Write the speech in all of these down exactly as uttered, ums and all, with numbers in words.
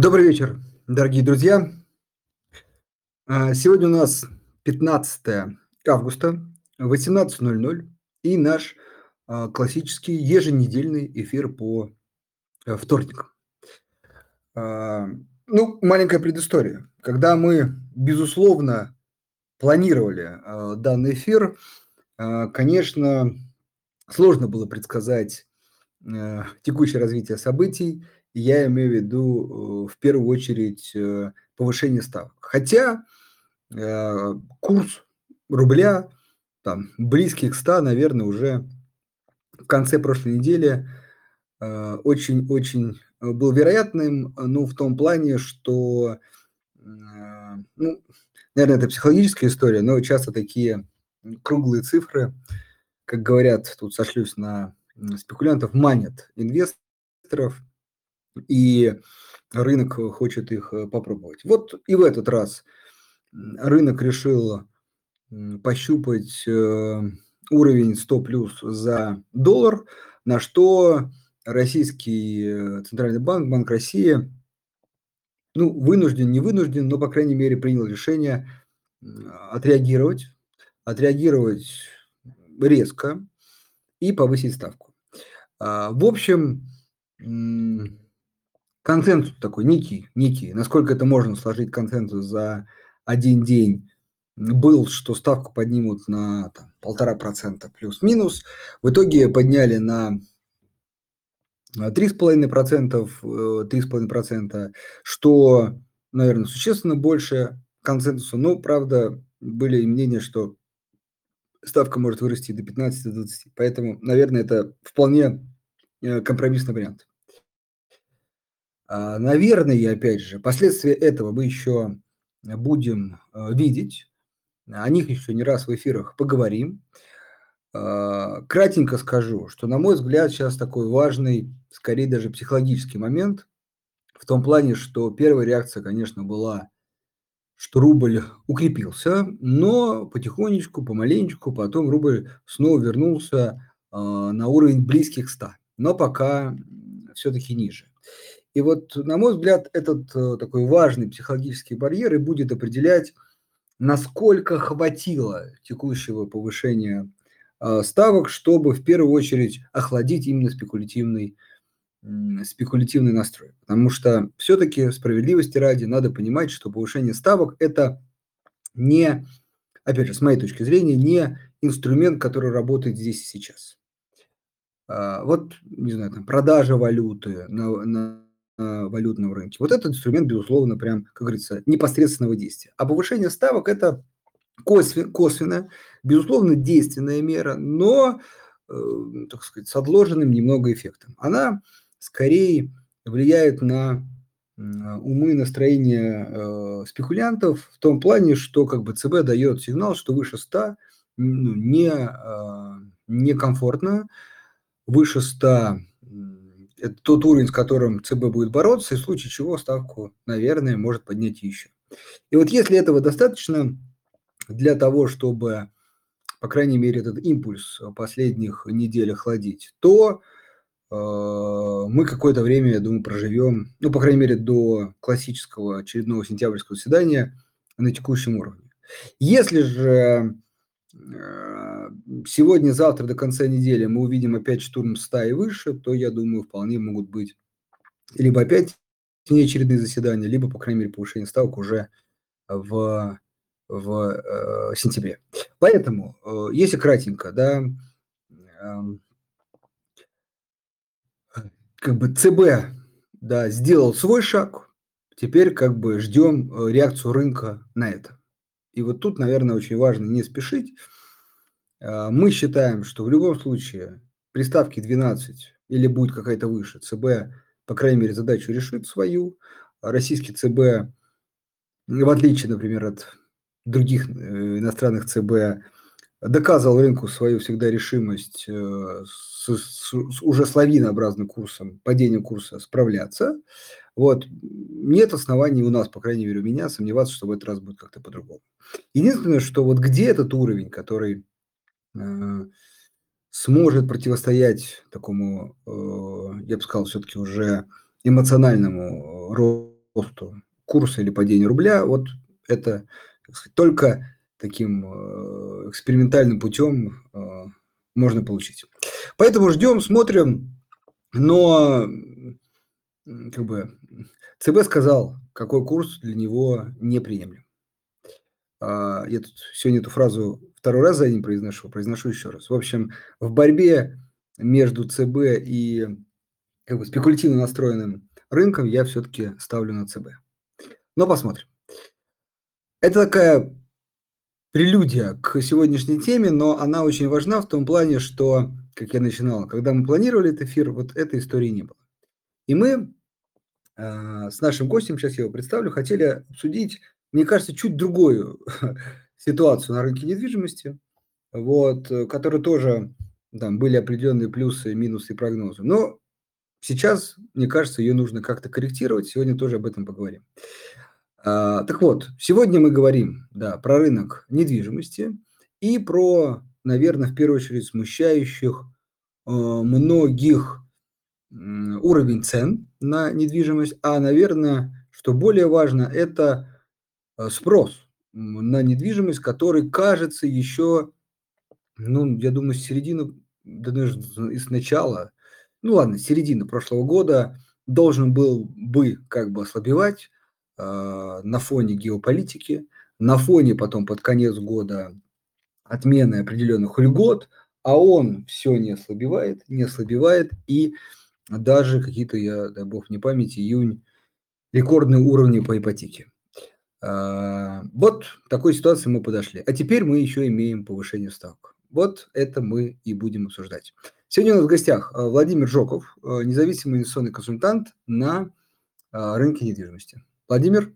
Добрый вечер, дорогие друзья. Сегодня у нас пятнадцатое августа, восемнадцать ноль ноль, и наш классический еженедельный эфир по вторникам. Ну, маленькая предыстория. Когда мы, безусловно, планировали данный эфир, конечно, сложно было предсказать текущее развитие событий. Я имею в виду, в первую очередь, повышение ставок. Хотя э, курс рубля там, близкий к ста, наверное, уже в конце прошлой недели очень-очень э, был вероятным, ну, в том плане, что, э, ну, наверное, это психологическая история, но часто такие круглые цифры, как говорят, тут сошлюсь на спекулянтов, манят инвесторов, и рынок хочет их попробовать. Вот и в этот раз рынок решил пощупать уровень сто плюс за доллар, на что российский Центральный банк, Банк России, ну, вынужден, не вынужден, но, по крайней мере, принял решение отреагировать, отреагировать резко и повысить ставку. В общем, консенсус такой, некий, некий, насколько это можно сложить консенсус за один день, был, что ставку поднимут на там, полтора процента плюс-минус. В итоге подняли на три с половиной процента, что, наверное, существенно больше консенсуса. Но, правда, были мнения, что ставка может вырасти до пятнадцати-двадцати. Поэтому, наверное, это вполне компромиссный вариант. Наверное, опять же, последствия этого мы еще будем видеть. О них еще не раз в эфирах поговорим. Кратенько скажу, что, на мой взгляд, сейчас такой важный, скорее даже психологический момент, в том плане, что первая реакция, конечно, была, что рубль укрепился, но потихонечку, помаленечку, потом рубль снова вернулся на уровень близких ста, но пока все-таки ниже. И вот, на мой взгляд, этот такой важный психологический барьер и будет определять, насколько хватило текущего повышения э, ставок, чтобы в первую очередь охладить именно спекулятивный, э, спекулятивный настрой. Потому что все-таки справедливости ради надо понимать, что повышение ставок – это не, опять же, с моей точки зрения, не инструмент, который работает здесь и сейчас. Э, вот, не знаю, там, продажа валюты на, на валютном рынке. Вот этот инструмент, безусловно, прям, как говорится, непосредственного действия. А повышение ставок – это косвенная, безусловно, действенная мера, но, так сказать, с отложенным немного эффектом. Она скорее влияет на умы, настроение спекулянтов в том плане, что как бы ЦБ дает сигнал, что выше ста ну, не, некомфортно, выше ста это тот уровень, с которым ЦБ будет бороться, и в случае чего ставку, наверное, может поднять еще. И вот если этого достаточно для того, чтобы, по крайней мере, этот импульс последних недель охладить, то э, мы какое-то время, я думаю, проживем, ну, по крайней мере, до классического очередного сентябрьского заседания на текущем уровне. Если же сегодня, завтра, до конца недели мы увидим опять штурм ста и выше, то, я думаю, вполне могут быть либо опять неочередные заседания, либо, по крайней мере, повышение ставок уже в, в э, сентябре. Поэтому, э, если кратенько, да, э, как бы ЦБ, да, сделал свой шаг, теперь как бы ждем реакцию рынка на это. И вот тут, наверное, очень важно не спешить. Мы считаем, что в любом случае при ставке двенадцать или будет какая-то выше, ЦБ, по крайней мере, задачу решит свою. Российский ЦБ, в отличие, например, от других иностранных ЦБ, доказывал рынку свою всегда решимость с, с, с уже славинообразным курсом, падением курса справляться. Вот. Нет оснований у нас, по крайней мере, у меня, сомневаться, что в этот раз будет как-то по-другому. Единственное, что вот где этот уровень, который э, сможет противостоять такому, э, я бы сказал, все-таки уже эмоциональному росту курса или падению рубля, вот это, так сказать, только таким экспериментальным путем можно получить. Поэтому ждем, смотрим, но как бы, ЦБ сказал, какой курс для него неприемлем. Я тут сегодня эту фразу второй раз за день произношу, произношу еще раз. В общем, в борьбе между ЦБ и как бы, спекулятивно настроенным рынком я все-таки ставлю на ЦБ. Но посмотрим. Это такая прелюдия к сегодняшней теме, но она очень важна в том плане, что, как я начинал, когда мы планировали этот эфир, вот этой истории не было. И мы э, с нашим гостем, сейчас я его представлю, хотели обсудить, мне кажется, чуть другую ситуацию на рынке недвижимости, вот, которые тоже там были определенные плюсы, минусы и прогнозы. Но сейчас, мне кажется, ее нужно как-то корректировать. Сегодня тоже об этом поговорим. А, так вот, сегодня мы говорим да, про рынок недвижимости и про, наверное, в первую очередь смущающих э, многих э, уровень цен на недвижимость. А, наверное, что более важно, это спрос на недвижимость, который, кажется, еще, ну, я думаю, с середины, да даже и с начала, ну ладно, с середины прошлого года должен был бы как бы ослабевать э, на фоне геополитики, на фоне потом под конец года отмены определенных льгот, а он все не ослабевает, не ослабевает, и даже какие-то, я, дай бог мне памяти, июнь, рекордные уровни по ипотеке. Вот к такой ситуации мы подошли. А теперь мы еще имеем повышение ставок. Вот это мы и будем обсуждать. Сегодня у нас в гостях Владимир Жоков, независимый инвестиционный консультант на рынке недвижимости. Владимир,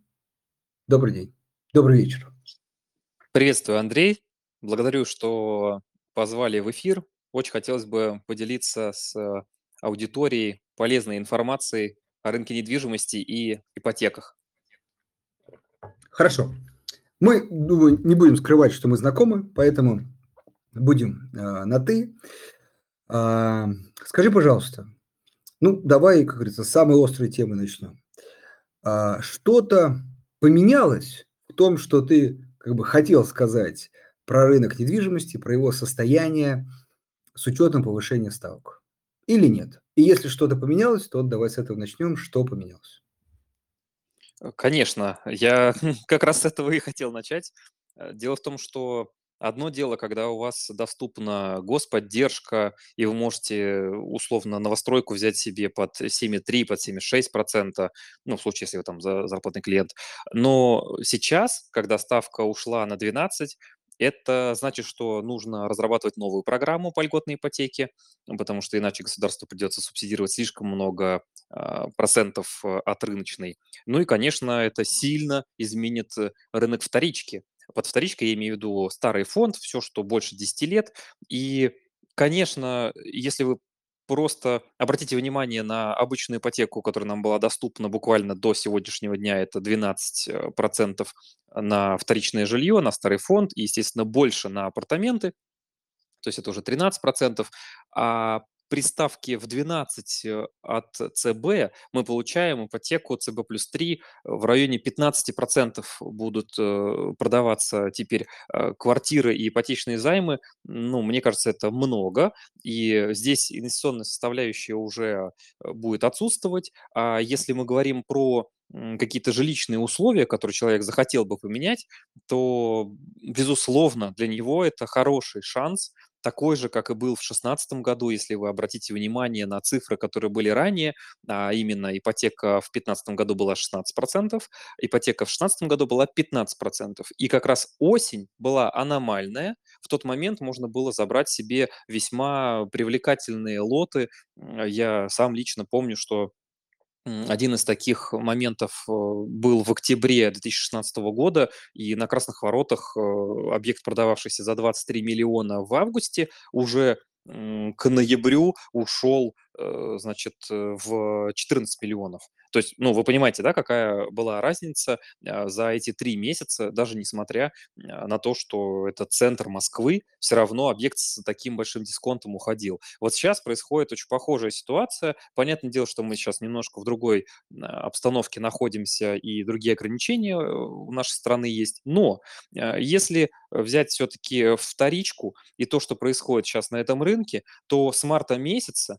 добрый день. Добрый вечер. Приветствую, Андрей. Благодарю, что позвали в эфир. Очень хотелось бы поделиться с аудиторией полезной информацией о рынке недвижимости и ипотеках. Хорошо. Мы, думаю, не будем скрывать, что мы знакомы, поэтому будем э, на «ты». Э, скажи, пожалуйста, ну, давай, как говорится, с самой острой темы начнем. Э, что-то поменялось в том, что ты как бы хотел сказать про рынок недвижимости, про его состояние с учетом повышения ставок? Или нет? И если что-то поменялось, то давай с этого начнем. Что поменялось? Конечно, я как раз с этого и хотел начать. Дело в том, что одно дело, когда у вас доступна господдержка, и вы можете условно новостройку взять себе под семь целых три десятых, под семь целых шесть десятых процента, ну, в случае, если вы там зарплатный клиент. Но сейчас, когда ставка ушла на двенадцать процентов, это значит, что нужно разрабатывать новую программу по льготной ипотеке, потому что иначе государству придется субсидировать слишком много процентов от рыночной. Ну и, конечно, это сильно изменит рынок вторички. Под вторичкой я имею в виду старый фонд, все, что больше десяти лет. И, конечно, если вы просто обратите внимание на обычную ипотеку, которая нам была доступна буквально до сегодняшнего дня, это двенадцать процентов на вторичное жилье, на старый фонд, и, естественно, больше на апартаменты, то есть это уже тринадцать процентов, а при ставке в двенадцать от ЦБ мы получаем ипотеку ЦБ плюс три, в районе пятнадцать процентов будут продаваться теперь квартиры и ипотечные займы. Ну, мне кажется, это много, и здесь инвестиционная составляющая уже будет отсутствовать. А если мы говорим про какие-то жилищные условия, которые человек захотел бы поменять, то, безусловно, для него это хороший шанс, такой же, как и был в две тысячи шестнадцатом году, если вы обратите внимание на цифры, которые были ранее, а именно ипотека в две тысячи пятнадцатом году была шестнадцать процентов, ипотека в две тысячи шестнадцатом году была пятнадцать процентов. И как раз осень была аномальная, в тот момент можно было забрать себе весьма привлекательные лоты. Я сам лично помню, что один из таких моментов был в октябре две тысячи шестнадцатого года, и на Красных Воротах объект, продававшийся за двадцать три миллиона в августе, уже к ноябрю ушел значит, в четырнадцать миллионов. То есть, ну, вы понимаете, да, какая была разница за эти три месяца, даже несмотря на то, что это центр Москвы, все равно объект с таким большим дисконтом уходил. Вот сейчас происходит очень похожая ситуация. Понятное дело, что мы сейчас немножко в другой обстановке находимся, и другие ограничения у нашей страны есть. Но если взять все-таки вторичку и то, что происходит сейчас на этом рынке, то с марта месяца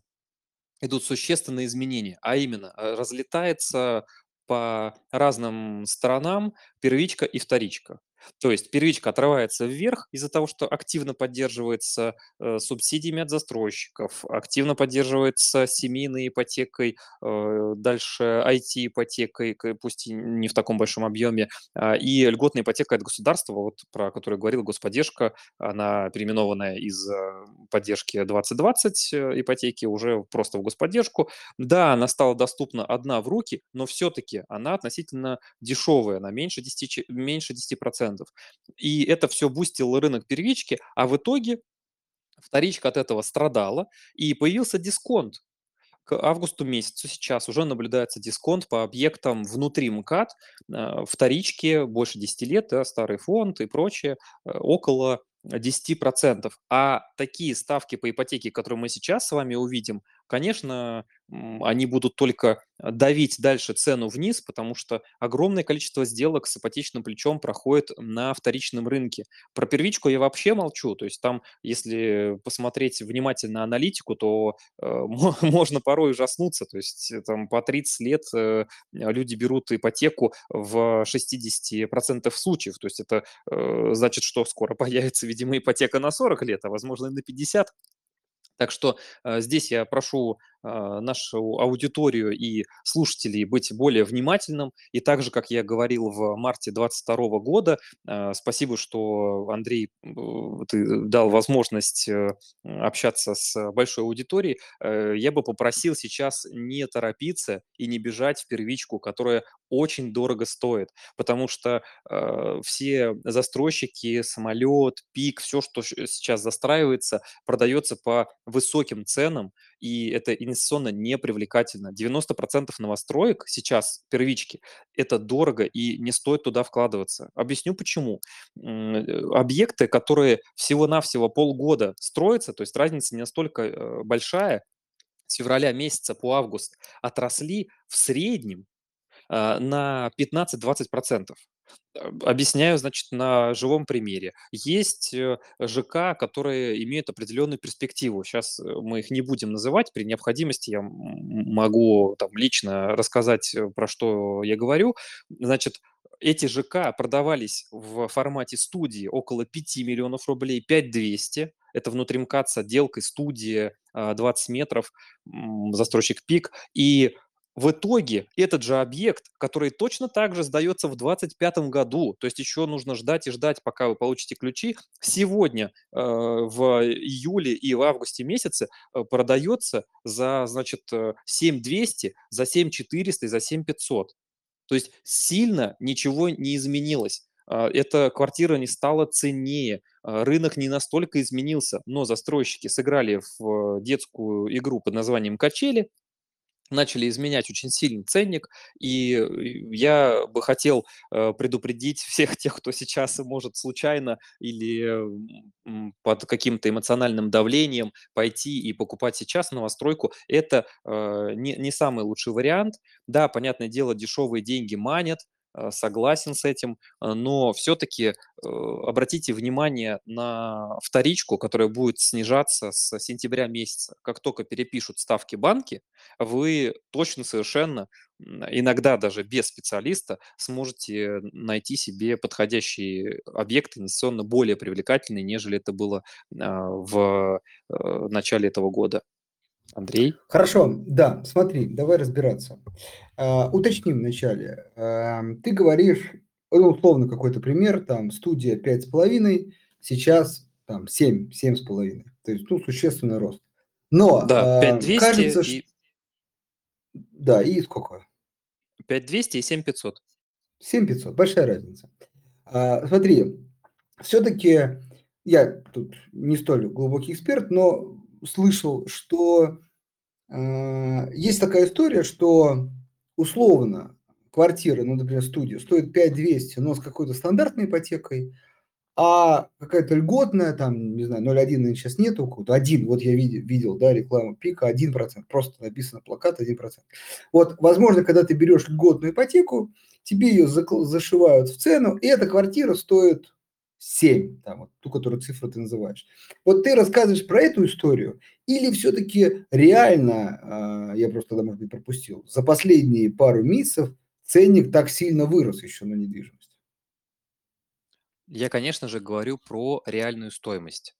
идут существенные изменения, а именно разлетается по разным сторонам первичка и вторичка. То есть первичка отрывается вверх из-за того, что активно поддерживается э, субсидиями от застройщиков, активно поддерживается семейной ипотекой, э, дальше ай ти ипотекой, пусть и не в таком большом объеме, э, и льготная ипотека от государства, вот про которую говорил господдержка, она переименованная из поддержки двадцать двадцать э, ипотеки уже просто в господдержку. Да, она стала доступна одна в руки, но все-таки она относительно дешевая, она меньше десяти, меньше десяти процентов. И это все бустило рынок первички, а в итоге вторичка от этого страдала, и появился дисконт. К августу месяцу сейчас уже наблюдается дисконт по объектам внутри МКАД, вторички больше десяти лет, да, старый фонд и прочее, около десяти процентов. А такие ставки по ипотеке, которые мы сейчас с вами увидим, конечно, они будут только давить дальше цену вниз, потому что огромное количество сделок с ипотечным плечом проходит на вторичном рынке. Про первичку я вообще молчу. То есть там, если посмотреть внимательно аналитику, то э, можно порой ужаснуться. То есть там по тридцать лет э, люди берут ипотеку в шестьдесят процентов случаев. То есть это э, значит, что скоро появится, видимо, ипотека на сорок лет, а возможно и на пятьдесят. Так что э, здесь я прошу э, нашу аудиторию и слушателей быть более внимательным. И так же, как я говорил в марте двадцать второго года, э, спасибо, что, Андрей, э, ты дал возможность э, общаться с большой аудиторией, э, я бы попросил сейчас не торопиться и не бежать в первичку, которая очень дорого стоит, потому что э, все застройщики, самолет, пик, все, что сейчас застраивается, продается по высоким ценам, и это инвестиционно непривлекательно. девяносто процентов новостроек сейчас, первички, это дорого, и не стоит туда вкладываться. Объясню почему. Объекты, которые всего-навсего полгода строятся, то есть разница не настолько большая, с февраля месяца по август отросли в среднем на пятнадцать-двадцать процентов. Объясняю, значит, на живом примере. Есть ЖК, которые имеют определенную перспективу. Сейчас мы их не будем называть. При необходимости я могу там лично рассказать, про что я говорю. Значит, эти ЖК продавались в формате студии около пяти миллионов рублей, пять тысяч двести. Это внутри МКАД с отделкой, студия, двадцать метров, застройщик ПИК. И в итоге этот же объект, который точно так же сдается в двадцать пятом году, то есть еще нужно ждать и ждать, пока вы получите ключи, сегодня э, в июле и в августе месяце э, продается за, значит, семь тысяч двести, за семь тысяч четыреста и за семь тысяч пятьсот. То есть сильно ничего не изменилось. Э, эта квартира не стала ценнее, э, рынок не настолько изменился, но застройщики сыграли в детскую игру под названием «Качели», начали изменять очень сильный ценник, и я бы хотел предупредить всех тех, кто сейчас может случайно или под каким-то эмоциональным давлением пойти и покупать сейчас новостройку. Это не, не самый лучший вариант. Да, понятное дело, дешевые деньги манят, согласен с этим, но все-таки обратите внимание на вторичку, которая будет снижаться с сентября месяца. Как только перепишут ставки банки, вы точно совершенно, иногда даже без специалиста, сможете найти себе подходящие объекты, инвестиционно более привлекательные, нежели это было в начале этого года. Андрей? Хорошо, да, смотри, давай разбираться. Uh, уточним вначале. Uh, ты говоришь, ну, условно какой-то пример, там студия пять с половиной, сейчас там семь, семь с половиной. То есть, ну, существенный рост. Но, да, uh, пять тысяч двести кажется, и... Что... Да, и сколько? пять тысяч двести и семь тысяч пятьсот. семь тысяч пятьсот, большая разница. Uh, смотри, все-таки я тут не столь глубокий эксперт, но слышал, что Есть такая история, что условно квартира, ну, например, студия, стоит пять тысяч двести, но с какой-то стандартной ипотекой, а какая-то льготная, там, не знаю, ноль целых одна сейчас нету, какой-то один, вот я видел, видел, да, рекламу Пика, один процент, просто написано плакат один процент. Вот, возможно, когда ты берешь льготную ипотеку, тебе ее зашивают в цену, и эта квартира стоит семь, там, вот, ту, которую цифру ты называешь. Вот ты рассказываешь про эту историю, или все-таки реально, я просто тогда, может быть, пропустил, за последние пару месяцев ценник так сильно вырос еще на недвижимость? Я, конечно же, говорю про реальную стоимость.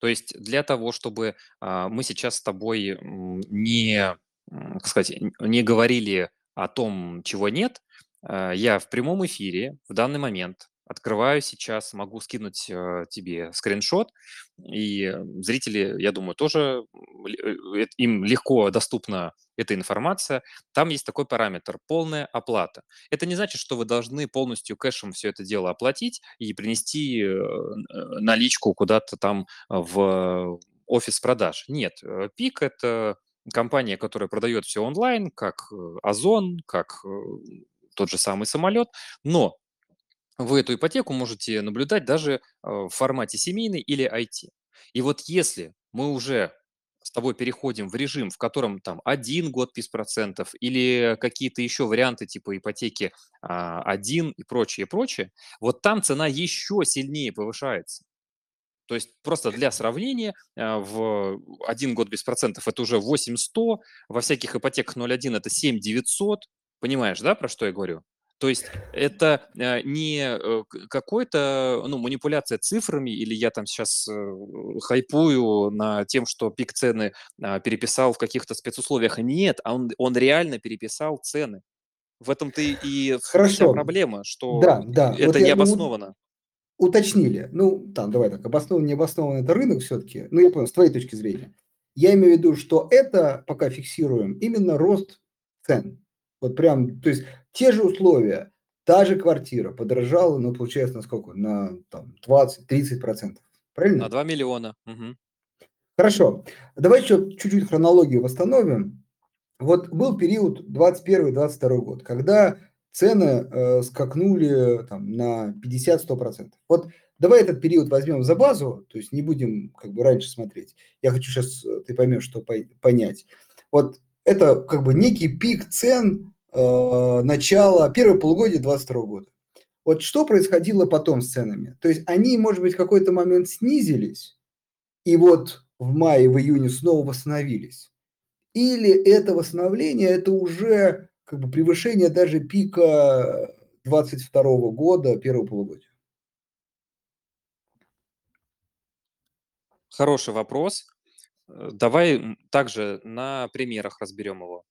То есть для того, чтобы а, мы сейчас с тобой м, не, м, как сказать, не говорили о том, чего нет, а, я в прямом эфире в данный момент открываю сейчас, могу скинуть э, тебе скриншот, и э, зрители, я думаю, тоже э, э, им легко доступна эта информация. Там есть такой параметр – полная оплата. Это не значит, что вы должны полностью кэшем все это дело оплатить и принести э, наличку куда-то там в офис продаж. Нет, Пик – это компания, которая продает все онлайн, как Озон, как э, тот же самый самолет, но вы эту ипотеку можете наблюдать даже в формате семейный или ай ти. И вот если мы уже с тобой переходим в режим, в котором там один год без процентов или какие-то еще варианты типа ипотеки один и прочее, прочее, вот там цена еще сильнее повышается. То есть просто для сравнения, в один год без процентов это уже восемь тысяч сто, во всяких ипотеках ноль целых одна это семь тысяч девятьсот. Понимаешь, да, про что я говорю? То есть это не какой-то, ну, манипуляция цифрами, или я там сейчас хайпую на тем, что Пик цены переписал в каких-то спецусловиях. Нет, он, он реально переписал цены. В этом-то и вся проблема, что да, да. это вот я, необоснованно. Ну, уточнили. Ну, там, давай так, обоснованно, необоснованно это рынок все-таки. Ну, я понял, с твоей точки зрения. Я имею в виду, что это, пока фиксируем, именно рост цен. Вот прям, то есть те же условия, та же квартира подорожала, ну, получается, на сколько? На там, двадцать-тридцать процентов. Правильно? На два миллиона. Угу. Хорошо. Давай еще чуть-чуть хронологию восстановим. Вот был период двадцать первый — двадцать второй год, когда цены э, скакнули там, на пятьдесят-сто процентов. Вот давай этот период возьмем за базу, то есть не будем как бы раньше смотреть. Я хочу сейчас, ты поймешь, что понять. Вот это как бы некий пик цен, начало первого полугодия двадцать второго года. Вот что происходило потом с ценами? То есть они, может быть, в какой-то момент снизились, и вот в мае, в июне снова восстановились. Или это восстановление, это уже как бы превышение даже пика двадцать второго года, первого полугодия? Хороший вопрос. Давай также на примерах разберем его.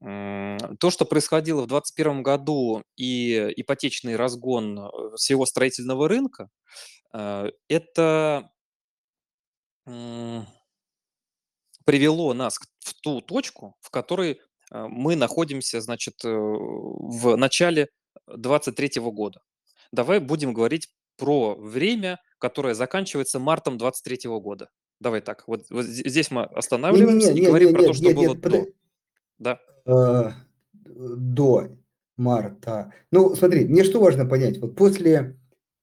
То, что происходило в двадцать первом году и ипотечный разгон всего строительного рынка, это привело нас в ту точку, в которой мы находимся, значит, в начале двадцать третьего года. Давай будем говорить про время, которое заканчивается мартом двадцать третьего года. Давай так, вот, вот здесь мы останавливаемся нет, нет, и говорим нет, про нет, то, что нет, было нет, до. Под... Да. Э, до марта. Ну, смотри, мне что важно понять. Вот после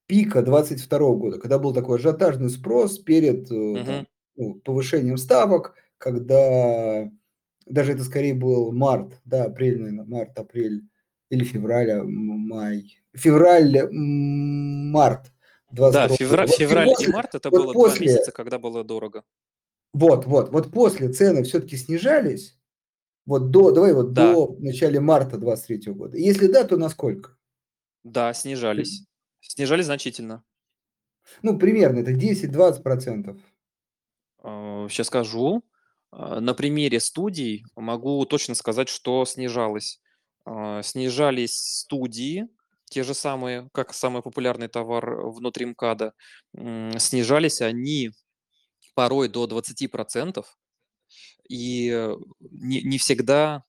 пика двадцать второго года, когда был такой ажиотажный спрос перед угу. там, ну, повышением ставок, когда даже это скорее был март, да, апрель, наверное, март, апрель или февраль, май, февраль, март. Да, февраль, вот февраль и март это вот было после, два месяца, когда было дорого. Вот, вот, вот после цены все-таки снижались, вот до, давай вот да. до начала марта двадцать третьего года. Если да, то насколько? Да, снижались. Снижались значительно. Ну, примерно, это десять-двадцать процентов. Сейчас скажу. На примере студий могу точно сказать, что снижалось. Снижались студии. Те же самые, как самый популярный товар внутри МКАДа, снижались они порой до двадцати процентов, и не, не всегда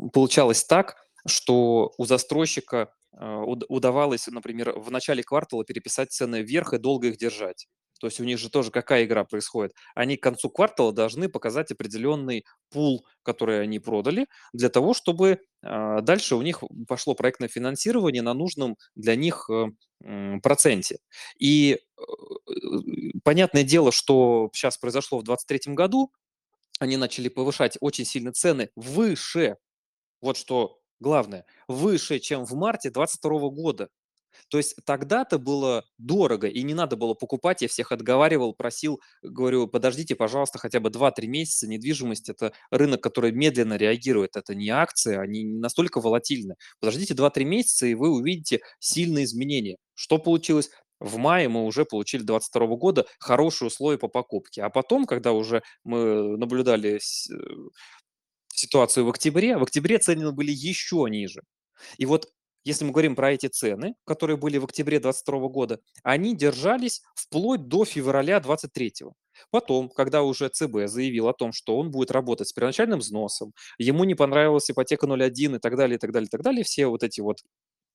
получалось так, что у застройщика удавалось, например, в начале квартала переписать цены вверх и долго их держать. То есть у них же тоже какая игра происходит? Они к концу квартала должны показать определенный пул, который они продали, для того, чтобы а, дальше у них пошло проектное финансирование на нужном для них э, м, проценте. И э, понятное дело, что сейчас произошло в двадцать третьем году, они начали повышать очень сильно цены выше, вот что главное, выше, чем в марте двадцать второго года. То есть тогда-то было дорого, и не надо было покупать. Я всех отговаривал, просил, говорю, подождите, пожалуйста, хотя бы два-три месяца. Недвижимость – это рынок, который медленно реагирует. Это не акции, они не настолько волатильны. Подождите два-три месяца, и вы увидите сильные изменения. Что получилось? В мае мы уже получили двадцать второго года хорошие условия по покупке. А потом, когда уже мы наблюдали с... ситуацию в октябре, в октябре цены были еще ниже. И вот если мы говорим про эти цены, которые были в октябре двадцать второго года, они держались вплоть до февраля двадцать третьего. Потом, когда уже ЦБ заявил о том, что он будет работать с первоначальным взносом, ему не понравилась ипотека ноль один и так далее, и так далее, и так далее, все вот эти вот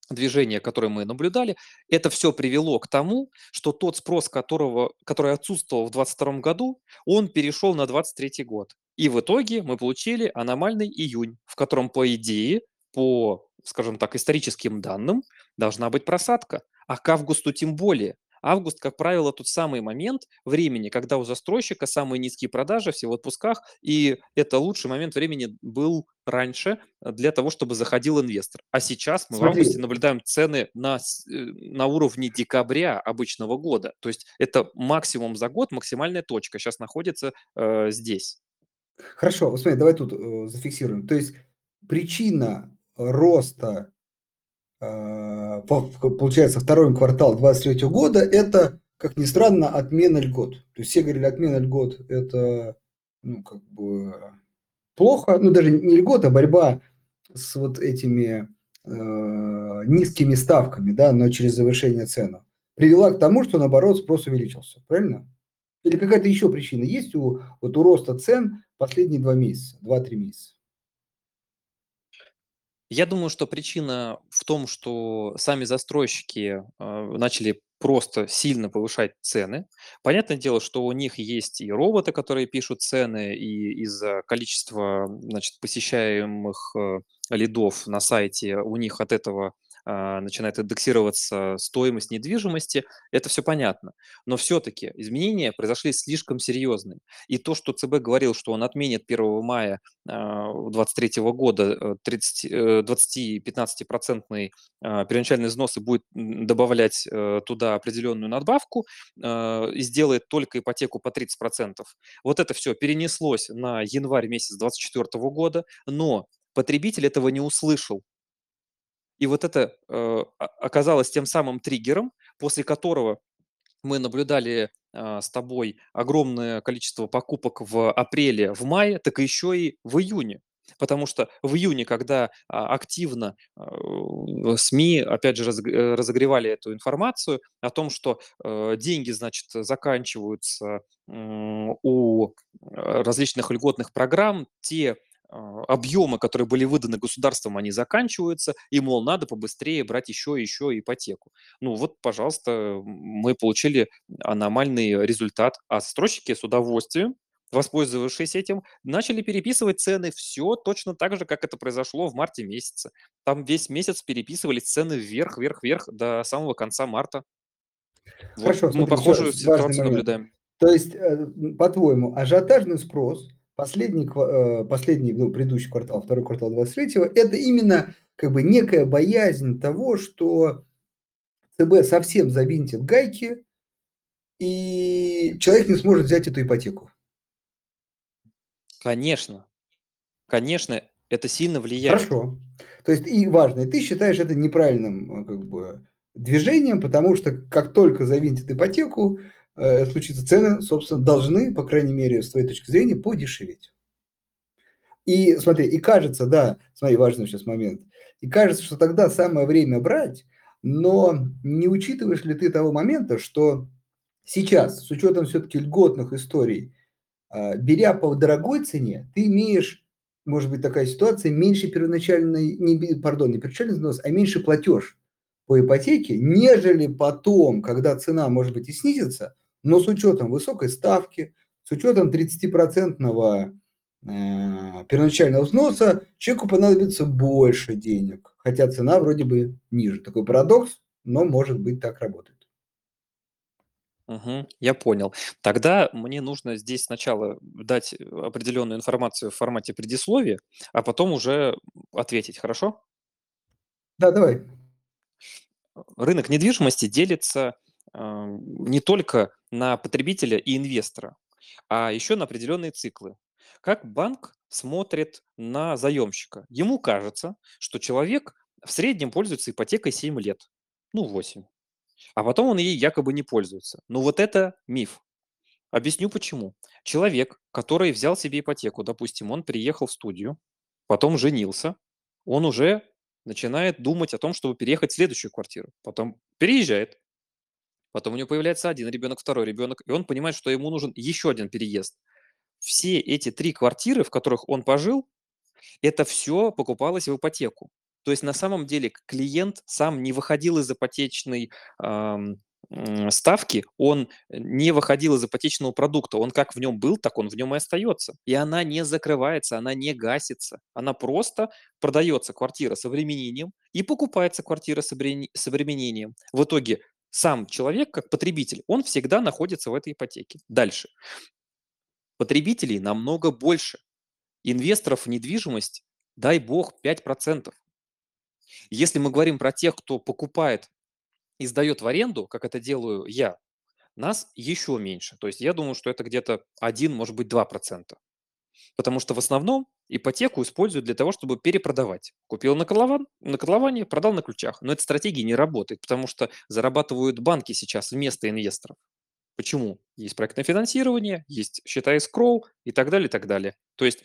движения, которые мы наблюдали, это все привело к тому, что тот спрос, которого, который отсутствовал в двадцать втором году, он перешел на двадцать третий год. И в итоге мы получили аномальный июнь, в котором, по идее, по, скажем так, историческим данным, должна быть просадка. А к августу тем более. Август, как правило, тот самый момент времени, когда у застройщика самые низкие продажи, все в отпусках, и это лучший момент времени был раньше для того, чтобы заходил инвестор. А сейчас мы Смотри. в августе наблюдаем цены на, на уровне декабря обычного года. То есть это максимум за год, максимальная точка сейчас находится э, здесь. Хорошо, вот смотри, давай тут э, зафиксируем. То есть причина роста, получается, второй квартал двадцать третьего года, это, как ни странно, отмена льгот. То есть все говорили, отмена льгот – это, ну, как бы плохо, ну, даже не льгот, а борьба с вот этими э, низкими ставками, да, но через завышение цен. Привела к тому, что, наоборот, спрос увеличился, правильно? Или какая-то еще причина есть у, вот, у роста цен последние два месяца, два-три месяца? Я думаю, что причина в том, что сами застройщики э, начали просто сильно повышать цены. Понятное дело, что у них есть и роботы, которые пишут цены, и из-за количества, значит, посещаемых э, лидов на сайте у них от этого э, начинает индексироваться стоимость недвижимости. Это все понятно. Но все-таки изменения произошли слишком серьезные. И то, что ЦБ говорил, что он отменит первого мая двадцать третьего года двадцать-пятнадцатипроцентный первоначальный взнос и будет добавлять туда определенную надбавку и сделает только ипотеку по тридцать процентов. Вот это все перенеслось на январь месяц двадцать четвёртого года, но потребитель этого не услышал. И вот это оказалось тем самым триггером, после которого мы наблюдали с тобой огромное количество покупок в апреле, в мае, так еще и в июне. Потому что в июне, когда активно СМИ, опять же, разогревали эту информацию о том, что деньги, значит, заканчиваются у различных льготных программ, те объемы, которые были выданы государством, они заканчиваются, и, мол, надо побыстрее брать еще и еще ипотеку. Ну вот, пожалуйста, мы получили аномальный результат, а застройщики с удовольствием, воспользовавшись этим, начали переписывать цены. Все точно так же, как это произошло в марте месяце. Там весь месяц переписывались цены вверх, вверх, вверх до самого конца марта. Хорошо, вот, смотри, мы похожую ситуацию наблюдаем. То есть, по-твоему, ажиотажный спрос Последний, последний ну, предыдущий квартал, второй квартал двадцать третьего, это именно как бы некая боязнь того, что ЦБ совсем завинтит гайки, и человек не сможет взять эту ипотеку. Конечно. Конечно, это сильно влияет. Хорошо. То есть, и важно, и ты считаешь это неправильным как бы движением, потому что как только завинтит ипотеку, случится цены, собственно, должны, по крайней мере, с твоей точки зрения, подешеветь. И смотри, и кажется, да, смотри, важный сейчас момент, и кажется, что тогда самое время брать, но не учитываешь ли ты того момента, что сейчас, с учетом все-таки льготных историй, беря по дорогой цене, ты имеешь, может быть, такая ситуация, меньше первоначальный, не, пардон, не первоначальный взнос, а меньше платеж по ипотеке, нежели потом, когда цена, может быть, и снизится, Но с учетом высокой ставки, с учетом тридцатипроцентного первоначального взноса, человеку понадобится больше денег, хотя цена вроде бы ниже. Такой парадокс, но, может быть, так работает. Угу, я понял. Тогда мне нужно здесь сначала дать определенную информацию в формате предисловия, а потом уже ответить, хорошо? Да, давай. Рынок недвижимости делится э, не только на потребителя и инвестора, а еще на определенные циклы. Как банк смотрит на заемщика? Ему кажется, что человек в среднем пользуется ипотекой семь лет, ну восемь. А потом он ей якобы не пользуется. Но вот это миф. Объясню почему. Человек, который взял себе ипотеку, допустим, он приехал в студию, потом женился, он уже начинает думать о том, чтобы переехать в следующую квартиру. Потом переезжает. Потом у него появляется один ребенок, второй ребенок, и он понимает, что ему нужен еще один переезд. Все эти три квартиры, в которых он пожил, это все покупалось в ипотеку. То есть на самом деле клиент сам не выходил из ипотечной э, ставки, он не выходил из ипотечного продукта. Он как в нем был, так он в нем и остается. И она не закрывается, она не гасится. Она просто продается квартира с обременением и покупается квартира с обременением. В итоге сам человек, как потребитель, он всегда находится в этой ипотеке. Дальше. Потребителей намного больше. Инвесторов в недвижимость, дай бог, пять процентов. Если мы говорим про тех, кто покупает и сдает в аренду, как это делаю я, нас еще меньше. То есть я думаю, что это где-то один, может быть, два процента. Потому что в основном ипотеку используют для того, чтобы перепродавать. Купил на котловане, продал на ключах. Но эта стратегия не работает, потому что зарабатывают банки сейчас вместо инвесторов. Почему? Есть проектное финансирование, есть счета эскроу и так далее, и так далее. То есть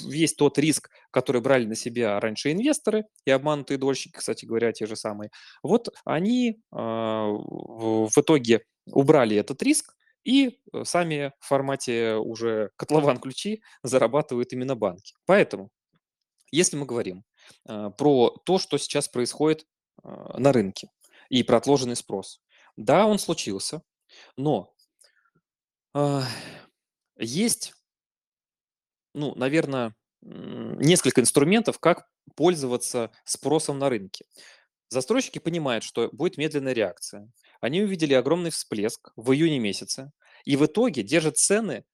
весь тот риск, который брали на себя раньше инвесторы и обманутые дольщики, кстати говоря, те же самые, вот они э, в итоге убрали этот риск и сами в формате уже котлован-ключи зарабатывают именно банки. Поэтому, если мы говорим э, про то, что сейчас происходит э, на рынке и про отложенный спрос, да, он случился. Но э, есть, ну, наверное, несколько инструментов, как пользоваться спросом на рынке. Застройщики понимают, что будет медленная реакция. Они увидели огромный всплеск в июне месяце и в итоге держат цены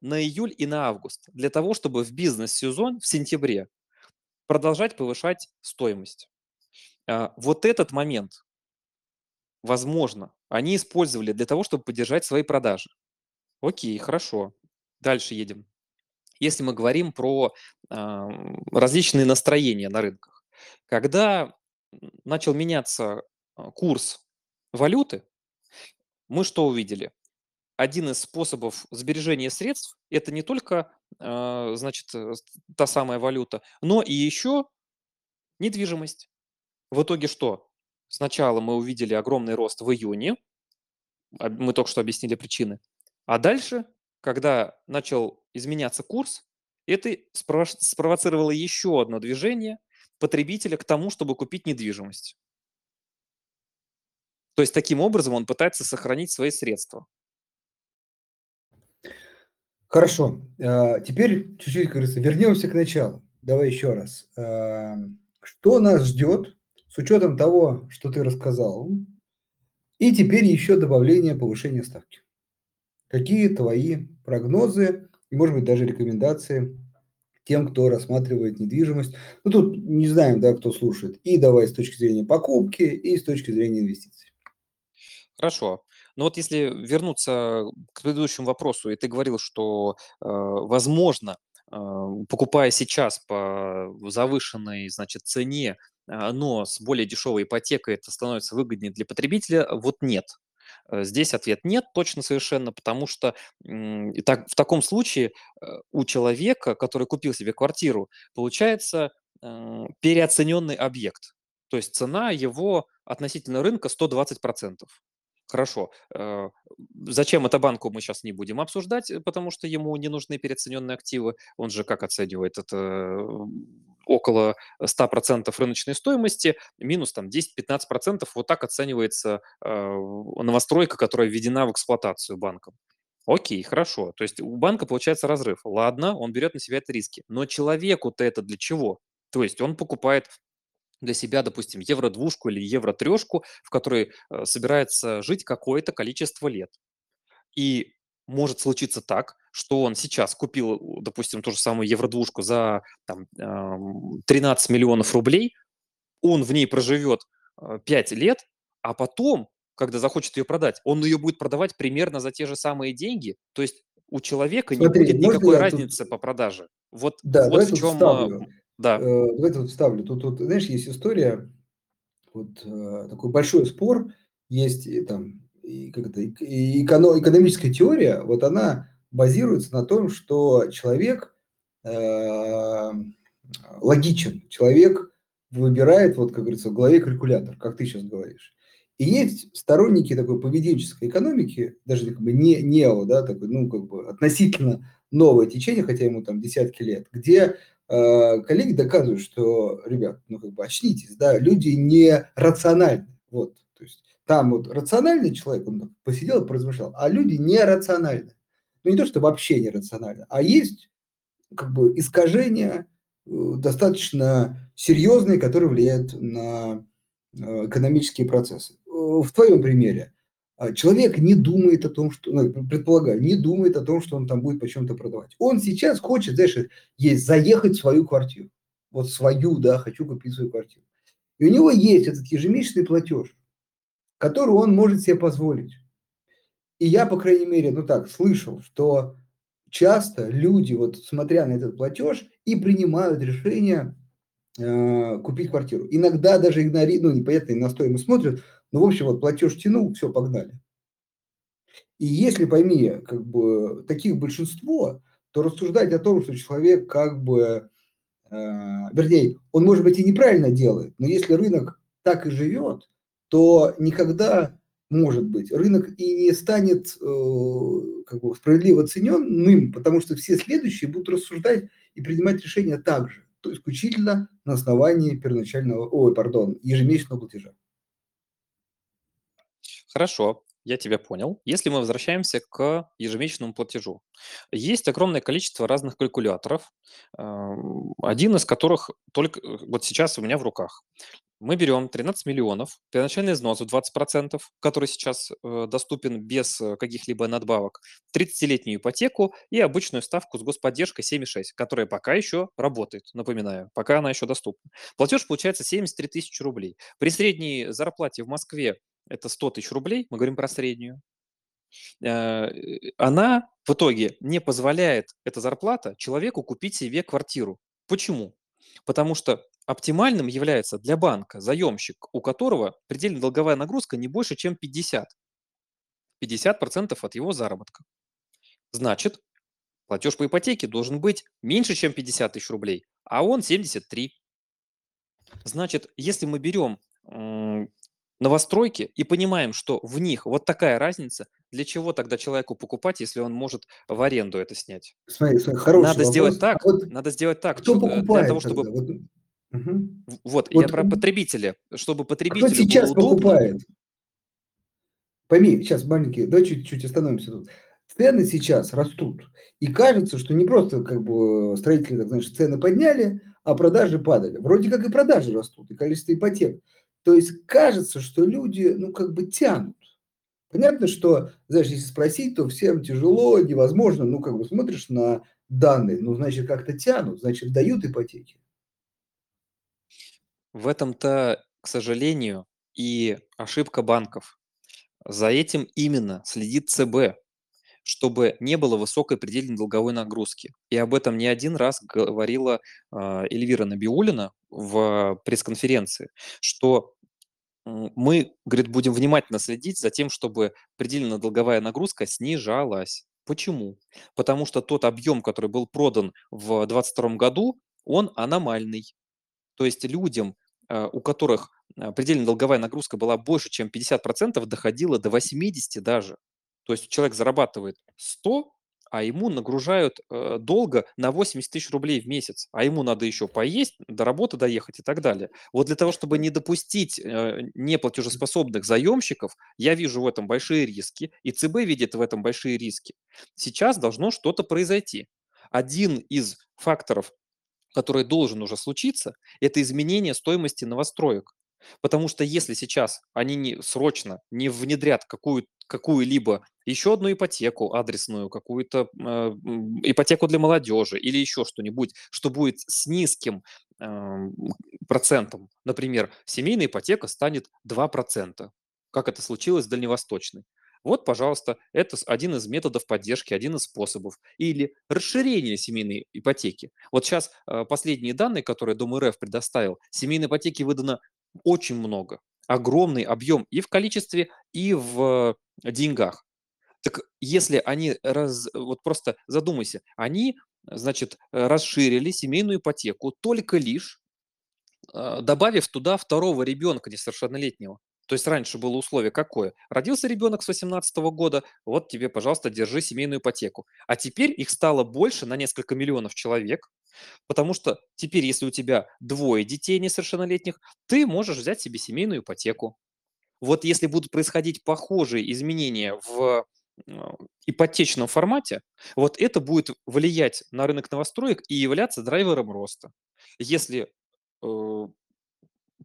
на июль и на август для того, чтобы в бизнес-сезон в сентябре продолжать повышать стоимость. Э, вот этот момент, возможно, они использовали для того, чтобы поддержать свои продажи. Окей, хорошо. Дальше едем. Если мы говорим про э, различные настроения на рынках. Когда начал меняться курс валюты, мы что увидели? Один из способов сбережения средств – это не только э, значит, та самая валюта, но и еще недвижимость. В итоге что? Сначала мы увидели огромный рост в июне, мы только что объяснили причины, а дальше, когда начал изменяться курс, это спровоцировало еще одно движение потребителя к тому, чтобы купить недвижимость. То есть таким образом он пытается сохранить свои средства. Хорошо. Теперь чуть-чуть, как говорится, вернемся к началу. Давай еще раз. Что нас ждет? С учетом того, что ты рассказал, и теперь еще добавление повышения ставки. Какие твои прогнозы и, может быть, даже рекомендации тем, кто рассматривает недвижимость? Ну, тут не знаем, да, кто слушает. И давай с точки зрения покупки, и с точки зрения инвестиций. Хорошо. Но вот если вернуться к предыдущему вопросу, и ты говорил, что, э, возможно, э, покупая сейчас по завышенной, значит, цене, но с более дешевой ипотекой это становится выгоднее для потребителя, вот нет. Здесь ответ нет, точно совершенно, потому что так, в таком случае у человека, который купил себе квартиру, получается переоцененный объект. То есть цена его относительно рынка сто двадцать процентов. Хорошо. Э, Зачем это банку мы сейчас не будем обсуждать, потому что ему не нужны переоцененные активы. Он же как оценивает это? м, Около ста процентов рыночной стоимости, минус там десять-пятнадцать процентов. Вот так оценивается э, новостройка, которая введена в эксплуатацию банком. Окей, хорошо. То есть у банка получается разрыв. Ладно, он берет на себя это риски. Но человеку-то это для чего? То есть он покупает для себя, допустим, евро-двушку или евро-трешку, в которой э, собирается жить какое-то количество лет. И может случиться так, что он сейчас купил, у, допустим, ту же самую евро-двушку за там, эм, тринадцать миллионов рублей, он в ней проживет э, пять лет, а потом, когда захочет ее продать, он ее будет продавать примерно за те же самые деньги. То есть у человека не Смотри, будет можно никакой я тут... разницы по продаже. Вот, Да, вот давай в тут чем... вставлю. Э, Да, Давай тут вставлю. Тут, вот, знаешь, есть история, вот э, такой большой спор, есть э, там и, как это, и- и эконо- экономическая теория, вот она базируется на том, что человек э, логичен, человек выбирает, вот как говорится, в голове калькулятор, как ты сейчас говоришь. И есть сторонники такой поведенческой экономики, даже как бы не нео, да, такой, ну, как бы относительно новое течение, хотя ему там десятки лет, где э, коллеги доказывают, что, ребят, ну, как бы очнитесь, да, люди не рациональны, вот, то есть там вот рациональный человек, он там посидел и поразмышлял, а люди не рациональны. Ну, не то, что вообще не рационально, а есть как бы искажения э, достаточно серьезные, которые влияют на э, экономические процессы. Э, В твоем примере а, человек не думает о том, что, ну, предполагаю, не думает о том, что он там будет почем-то продавать. Он сейчас хочет, знаешь, есть заехать в свою квартиру. Вот свою, да, хочу купить свою квартиру. И у него есть этот ежемесячный платеж, который он может себе позволить. И я, по крайней мере, ну так, слышал, что часто люди, вот смотря на этот платеж, и принимают решение э, купить квартиру. Иногда даже игнорируют, ну непонятно, и на что ему смотрят, но в общем вот платеж тянул, все, погнали. И если, пойми, как бы таких большинство, то рассуждать о том, что человек как бы, э, вернее, он может быть и неправильно делает, но если рынок так и живет, то никогда, может быть, рынок и не станет э, как бы справедливо оцененным, потому что все следующие будут рассуждать и принимать решения так же, то есть исключительно на основании первоначального, ой, пардон, ежемесячного платежа. Хорошо, я тебя понял. Если мы возвращаемся к ежемесячному платежу, есть огромное количество разных калькуляторов, эм, один из которых только э, вот сейчас у меня в руках. Мы берем тринадцать миллионов, первоначальный взнос в двадцать процентов, который сейчас э, доступен без э, каких-либо надбавок, тридцатилетнюю ипотеку и обычную ставку с господдержкой семь и шесть, которая пока еще работает, напоминаю, пока она еще доступна. Платеж получается семьдесят три тысячи рублей. При средней зарплате в Москве это сто тысяч рублей, мы говорим про среднюю. Э, Она в итоге не позволяет, эта зарплата, человеку купить себе квартиру. Почему? Потому что оптимальным является для банка заемщик, у которого предельная долговая нагрузка не больше, чем пятьдесят. пятьдесят процентов от его заработка. Значит, платеж по ипотеке должен быть меньше, чем пятьдесят тысяч рублей, а он семьдесят три. Значит, если мы берем м, новостройки и понимаем, что в них вот такая разница, для чего тогда человеку покупать, если он может в аренду это снять? Смотри, смотри, хороший Надо сделать вопрос. А так, вот надо сделать так, кто чё- э, для покупает того, чтобы... тогда? Вот, мгм. в- Вот, я Вот про потребителя. Чтобы кто потребителю было сейчас удобно, покупает? Пойми, сейчас маленькие, давай чуть-чуть остановимся тут. Цены сейчас растут. И кажется, что не просто как бы строители, так, знаешь, цены подняли, а продажи падали. Вроде как и продажи растут, и количество ипотек. То есть кажется, что люди, ну, как бы тянут. Понятно, что, знаешь, если спросить, то всем тяжело, невозможно. Ну, как бы смотришь на данные, ну, значит, как-то тянут, значит, дают ипотеки. в этом-то, к сожалению, и ошибка банков. За этим именно следит ЦБ, чтобы не было высокой предельной долговой нагрузки. И об этом не один раз говорила а, Эльвира Набиуллина в пресс-конференции, что м, мы, говорит, будем внимательно следить за тем, чтобы предельная долговая нагрузка снижалась. Почему? Потому что тот объем, который был продан в две тысячи двадцать втором году, он аномальный. То есть людям, э, у которых предельная долговая нагрузка была больше, чем пятьдесят процентов, доходила до восьмидесяти даже. То есть человек зарабатывает сто, а ему нагружают э, долго на восемьдесят тысяч рублей в месяц, а ему надо еще поесть, до работы доехать и так далее. Вот для того, чтобы не допустить э, неплатежеспособных заемщиков, я вижу в этом большие риски, и ЦБ видит в этом большие риски. Сейчас должно что-то произойти. Один из факторов, который должен уже случиться, это изменение стоимости новостроек. Потому что если сейчас они не, срочно не внедрят какую, какую-либо еще одну ипотеку адресную, какую-то э, ипотеку для молодежи или еще что-нибудь, что будет с низким э, процентом, например, семейная ипотека станет два процента, как это случилось с дальневосточной. Вот, пожалуйста, это один из методов поддержки, один из способов. Или расширение семейной ипотеки. Вот сейчас э, последние данные, которые Дом.РФ предоставил, семейной ипотеки выдано очень много, огромный объем и в количестве, и в деньгах. Так если они, раз, вот просто задумайся, они, значит, расширили семейную ипотеку только лишь, добавив туда второго ребенка несовершеннолетнего. То есть раньше было условие какое? Родился ребенок с восемнадцатого года, вот тебе, пожалуйста, держи семейную ипотеку. А теперь их стало больше на несколько миллионов человек, потому что теперь, если у тебя двое детей несовершеннолетних, ты можешь взять себе семейную ипотеку. Вот если будут происходить похожие изменения в ипотечном формате, вот это будет влиять на рынок новостроек и являться драйвером роста. Если э-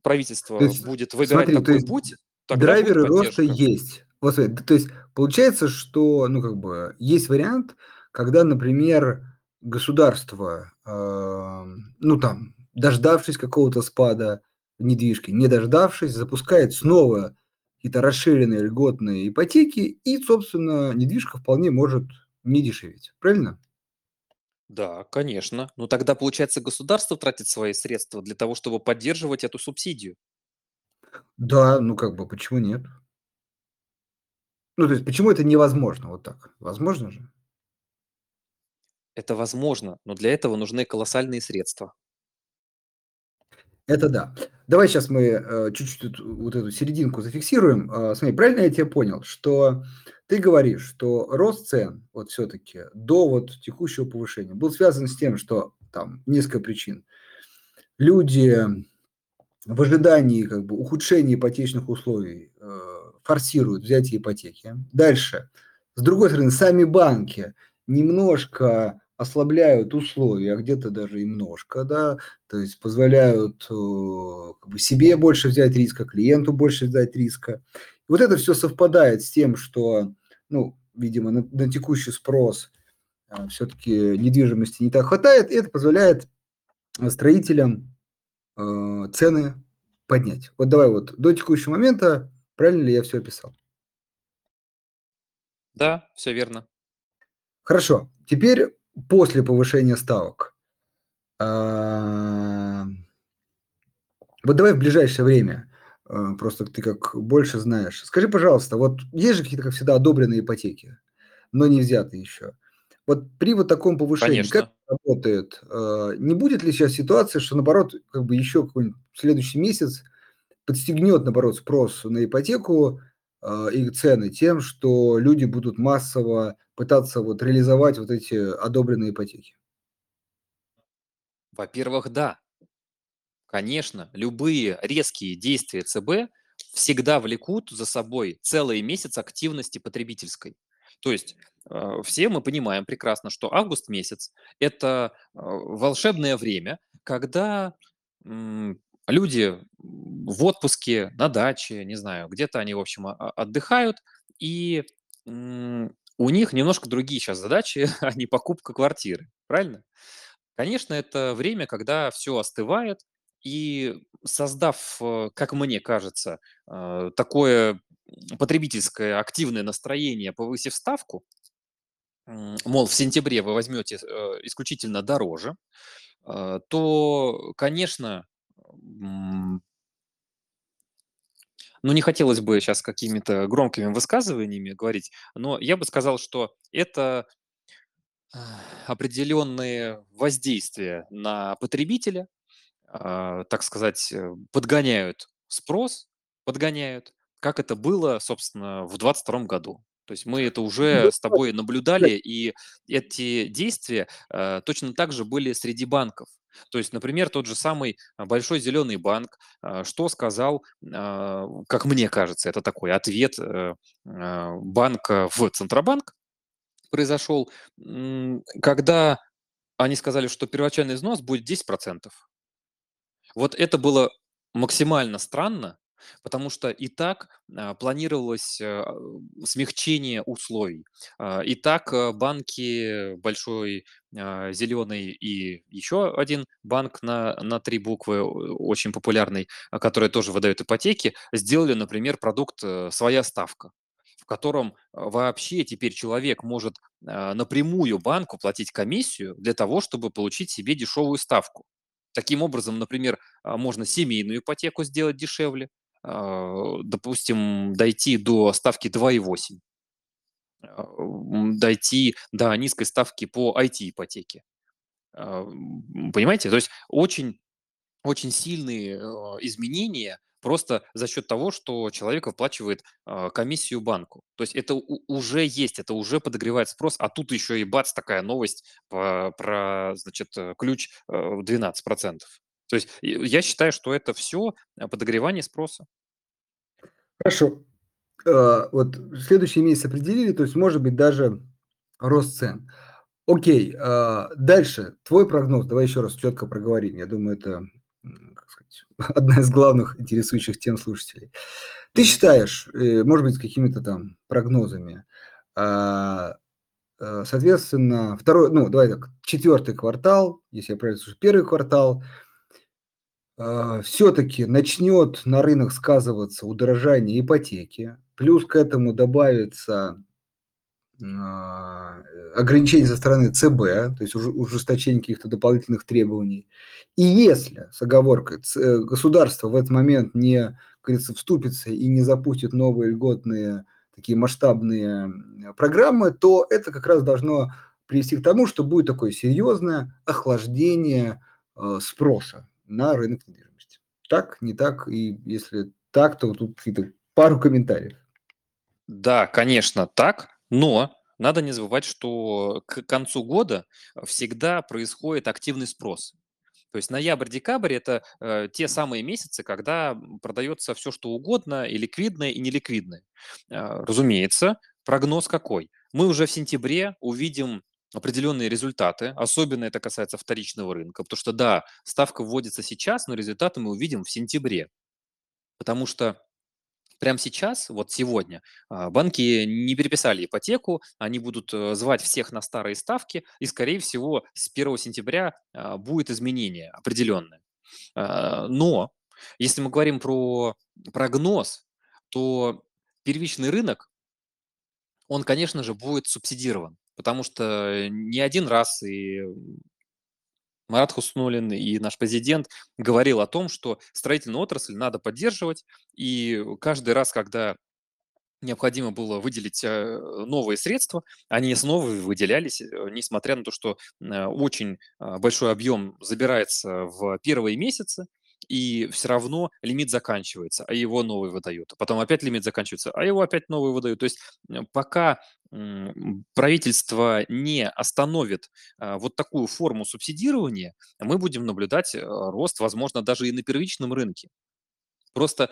правительство есть, будет выбирать смотри, такой есть, путь, драйверы роста есть. Вот, то есть получается, что ну, как бы, есть вариант, когда, например, государство, э, ну там, дождавшись какого-то спада недвижки, не дождавшись, запускает снова какие-то расширенные льготные ипотеки, и, собственно, недвижка вполне может не дешеветь. Правильно? Да, конечно. Но тогда, получается, государство тратит свои средства для того, чтобы поддерживать эту субсидию. Да, ну как бы, почему нет? Ну, то есть, почему это невозможно вот так? Возможно же? Это возможно, но для этого нужны колоссальные средства. Это да. Давай сейчас мы э, чуть-чуть вот эту серединку зафиксируем. Э, смотри, правильно я тебя понял, что ты говоришь, что рост цен вот все-таки до вот текущего повышения был связан с тем, что там несколько причин. Люди в ожидании как бы ухудшения ипотечных условий э, форсируют взятие ипотеки. Дальше. С другой стороны, сами банки немножко ослабляют условия, где-то даже и немножко, да, то есть позволяют как бы, себе больше взять риска, клиенту больше взять риска. И вот это все совпадает с тем, что, ну, видимо, на, на текущий спрос а, все-таки недвижимости не так хватает, и это позволяет строителям э, цены поднять. Вот давай вот до текущего момента, правильно ли я все описал? Да, все верно. Хорошо, теперь после повышения ставок, вот давай в ближайшее время, просто ты как больше знаешь, скажи, пожалуйста, вот есть же какие-то, как всегда, одобренные ипотеки, но не взятые еще. Вот при вот таком повышении, Конечно. Как это работает, не будет ли сейчас ситуация, что, наоборот, как бы еще какой-нибудь следующий месяц подстегнет, наоборот, спрос на ипотеку и цены тем, что люди будут массово пытаться вот реализовать вот эти одобренные ипотеки? Во-первых, да. Конечно, любые резкие действия ЦБ всегда влекут за собой целый месяц активности потребительской. То есть все мы понимаем прекрасно, что август месяц – это волшебное время, когда люди в отпуске, на даче, не знаю, где-то они, в общем, отдыхают, и у них немножко другие сейчас задачи, а не покупка квартиры, правильно? Конечно, это время, когда все остывает, и создав, как мне кажется, такое потребительское активное настроение, повысив ставку, мол, в сентябре вы возьмете исключительно дороже, то, конечно, ну, не хотелось бы сейчас какими-то громкими высказываниями говорить, но я бы сказал, что это определенные воздействия на потребителя, так сказать, подгоняют спрос подгоняют, как это было, собственно, в двадцать втором году. То есть мы это уже с тобой наблюдали, и эти действия э, точно так же были среди банков. То есть, например, тот же самый Большой Зеленый банк, э, что сказал, э, как мне кажется, это такой ответ э, э, банка в Центробанк произошел, когда они сказали, что первоначальный взнос будет десять процентов. Вот это было максимально странно, потому что и так планировалось смягчение условий. И так банки Большой Зеленый и еще один банк на, на три буквы, очень популярный, который тоже выдает ипотеки, сделали, например, продукт «Своя ставка», в котором вообще теперь человек может напрямую банку платить комиссию для того, чтобы получить себе дешевую ставку. Таким образом, например, можно семейную ипотеку сделать дешевле, допустим, дойти до ставки два и восемь, дойти до низкой ставки по ай ти-ипотеке. Понимаете? То есть очень, очень сильные изменения просто за счет того, что человек выплачивает комиссию банку. То есть это уже есть, это уже подогревает спрос, а тут еще и бац, такая новость про, значит, ключ двенадцать процентов. То есть я считаю, что это все подогревание спроса. Хорошо. Вот следующий месяц определили, то есть может быть даже рост цен. Окей, дальше твой прогноз, давай еще раз четко проговорим, я думаю, это... одна из главных интересующих тем слушателей. Ты считаешь, может быть, с какими-то там прогнозами, соответственно, второй, ну, давай так, четвертый квартал, если я правильно слушаю, первый квартал, все-таки начнет на рынок сказываться удорожание ипотеки, плюс к этому добавится ограничений со стороны ЦБ, то есть ужесточение каких-то дополнительных требований. И если, с оговоркой, государство в этот момент не, как говорится, вступится и не запустит новые льготные, такие масштабные программы, то это как раз должно привести к тому, что будет такое серьезное охлаждение спроса на рынок недвижимости. Так, не так, и если так, то тут какие-то пару комментариев. Да, конечно, так. Но надо не забывать, что к концу года всегда происходит активный спрос. То есть ноябрь-декабрь – это э, те самые месяцы, когда продается все, что угодно, и ликвидное, и неликвидное. Э, разумеется, прогноз какой? Мы уже в сентябре увидим определенные результаты, особенно это касается вторичного рынка, потому что, да, ставка вводится сейчас, но результаты мы увидим в сентябре, потому что прямо сейчас, вот сегодня, банки не переписали ипотеку, они будут звать всех на старые ставки, и, скорее всего, с первого сентября будет изменение определенное. Но если мы говорим про прогноз, то первичный рынок, он, конечно же, будет субсидирован, потому что не один раз и... Марат Хуснуллин и наш президент говорил о том, что строительную отрасль надо поддерживать, и каждый раз, когда необходимо было выделить новые средства, они снова выделялись, несмотря на то, что очень большой объем забирается в первые месяцы, и все равно лимит заканчивается, а его новый выдают. Потом опять лимит заканчивается, а его опять новый выдают. То есть пока правительство не остановит вот такую форму субсидирования, мы будем наблюдать рост, возможно, даже и на первичном рынке. Просто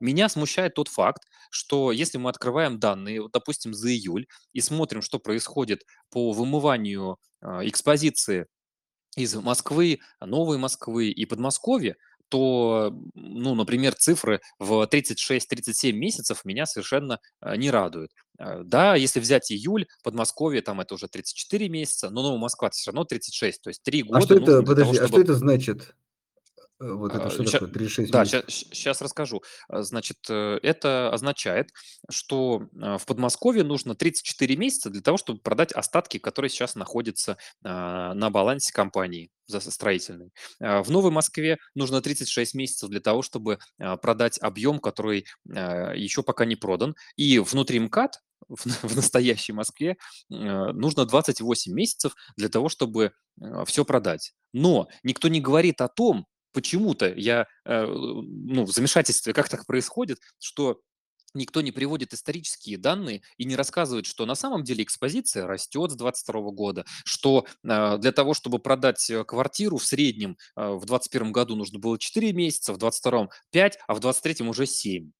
меня смущает тот факт, что если мы открываем данные, допустим, за июль, и смотрим, что происходит по вымыванию экспозиции из Москвы, Новой Москвы и Подмосковья, то, ну, например, цифры в тридцать шесть тридцать семь месяцев меня совершенно не радуют. Да, если взять июль, Подмосковье, там это уже тридцать четыре месяца, но Новая Москва все равно тридцать шесть, то есть три года. А что это, подожди, того, чтобы... а что это значит? Вот это что щас, такое, тридцать шесть да, месяцев? Да, сейчас расскажу. Значит, это означает, что в Подмосковье нужно тридцать четыре месяца для того, чтобы продать остатки, которые сейчас находятся на балансе компании строительной. В Новой Москве нужно тридцать шесть месяцев для того, чтобы продать объем, который еще пока не продан. И внутри МКАД, в настоящей Москве, нужно двадцать восемь месяцев для того, чтобы все продать. Но никто не говорит о том, почему-то я ну, в замешательстве, как так происходит, что никто не приводит исторические данные и не рассказывает, что на самом деле экспозиция растет с две тысячи двадцать второго года, что для того, чтобы продать квартиру в среднем в две тысячи двадцать первом году нужно было четыре месяца, в две тысячи двадцать втором пять, а в две тысячи двадцать третьем уже семь.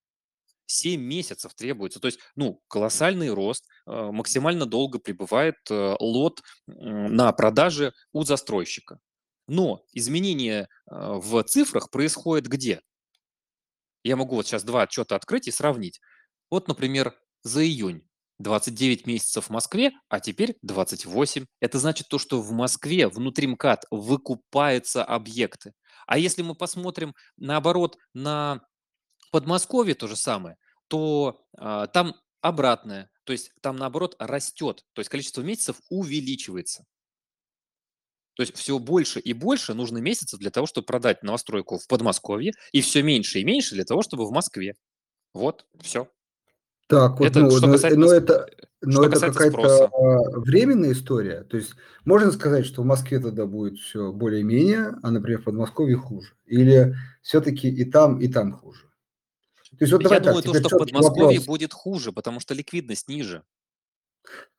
семь месяцев требуется. То есть, ну, колоссальный рост. Максимально долго пребывает лот на продаже у застройщика. Но изменение в цифрах происходит где? Я могу вот сейчас два отчета открыть и сравнить. Вот, например, за июнь двадцать девять месяцев в Москве, а теперь двадцать восемь. Это значит то, что в Москве внутри МКАД выкупаются объекты. А если мы посмотрим, наоборот, на Подмосковье то же самое, то э, там обратное. То есть там, наоборот, растет. То есть количество месяцев увеличивается. То есть все больше и больше нужно месяцев для того, чтобы продать новостройку в Подмосковье, и все меньше и меньше для того, чтобы в Москве. Вот, все. Так, это, вот, ну, что но, касается, но это, но это какая-то временная история. То есть можно сказать, что в Москве тогда будет все более-менее, а, например, в Подмосковье хуже? Или все-таки и там, и там хуже? То есть, вот давай Я так, думаю, то, что в Подмосковье вопрос. будет хуже, потому что ликвидность ниже.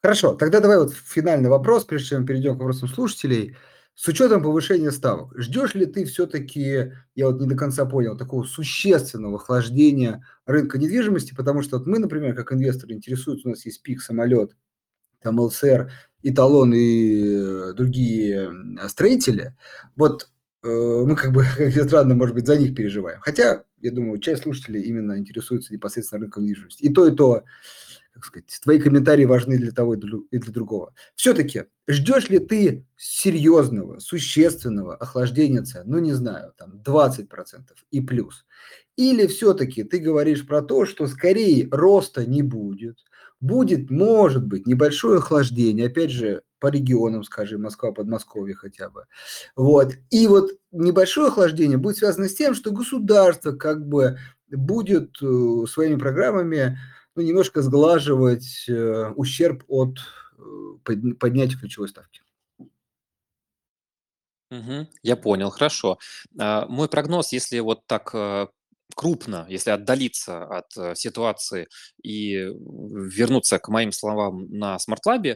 Хорошо, тогда давай вот финальный вопрос, прежде чем перейдем к вопросам слушателей. С учетом повышения ставок, ждешь ли ты все-таки, я вот не до конца понял, такого существенного охлаждения рынка недвижимости, потому что вот мы, например, как инвесторы интересуются, у нас есть ПИК, самолет, там ЛСР, Италон и другие строители, вот э, мы как бы, как ни странно, может быть, за них переживаем. Хотя, я думаю, часть слушателей именно интересуется непосредственно рынком недвижимости. И то, и то... Как сказать, твои комментарии важны для того и для другого. Все-таки ждешь ли ты серьезного, существенного охлаждения цен, ну не знаю, там двадцать процентов и плюс? Или все-таки ты говоришь про то, что скорее роста не будет, будет, может быть, небольшое охлаждение, опять же, по регионам, скажем, Москва, Подмосковье хотя бы. Вот. И вот небольшое охлаждение будет связано с тем, что государство как бы будет э, своими программами ну, немножко сглаживать э, ущерб от э, поднятия ключевой ставки. Угу, я понял, хорошо. А, мой прогноз, если вот так э, крупно, если отдалиться от э, ситуации и вернуться к моим словам на SmartLab, э,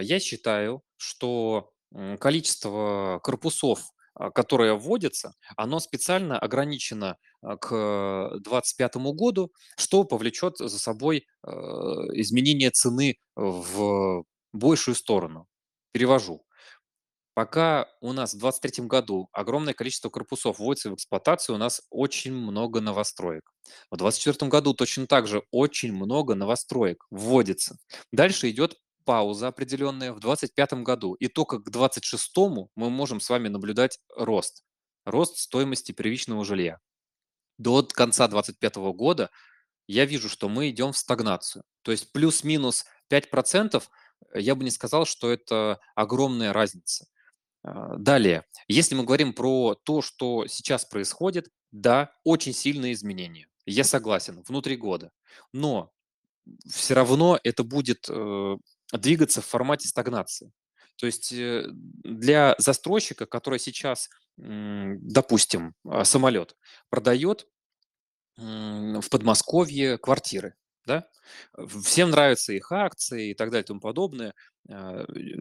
я считаю, что э, количество корпусов, э, которые вводятся, оно специально ограничено к две тысячи двадцать пятому году, что повлечет за собой изменение цены в большую сторону. Перевожу. Пока у нас в две тысячи двадцать третьем году огромное количество корпусов вводится в эксплуатацию, у нас очень много новостроек. В две тысячи двадцать четвёртом году точно так же очень много новостроек вводится. Дальше идет пауза определенная в две тысячи двадцать пятом году. И только к две тысячи двадцать шестому мы можем с вами наблюдать рост. Рост стоимости первичного жилья. До конца две тысячи двадцать пятого года я вижу, что мы идем в стагнацию. То есть плюс-минус пять процентов, я бы не сказал, что это огромная разница. Далее, если мы говорим про то, что сейчас происходит, да, очень сильные изменения. Я согласен, внутри года. Но все равно это будет двигаться в формате стагнации. То есть для застройщика, который сейчас, допустим, самолет продает в Подмосковье квартиры, да? Всем нравятся их акции и так далее и тому подобное.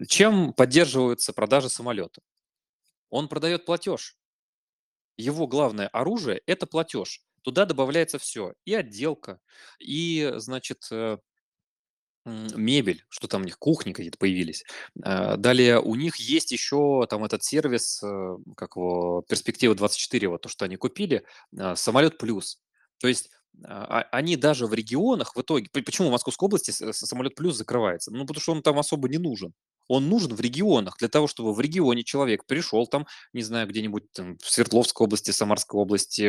Чем поддерживаются продажи самолета? Он продает платеж. Его главное оружие – это платеж. Туда добавляется все. И отделка, и, значит, мебель, что там у них, кухни какие-то появились. Далее у них есть еще там этот сервис, как его, Перспектива двадцать четыре, вот то, что они купили, Самолет Плюс. То есть они даже в регионах в итоге... Почему в Московской области Самолет Плюс закрывается? Ну, потому что он там особо не нужен. Он нужен в регионах, для того, чтобы в регионе человек пришел там, не знаю, где-нибудь там, в Свердловской области, Самарской области,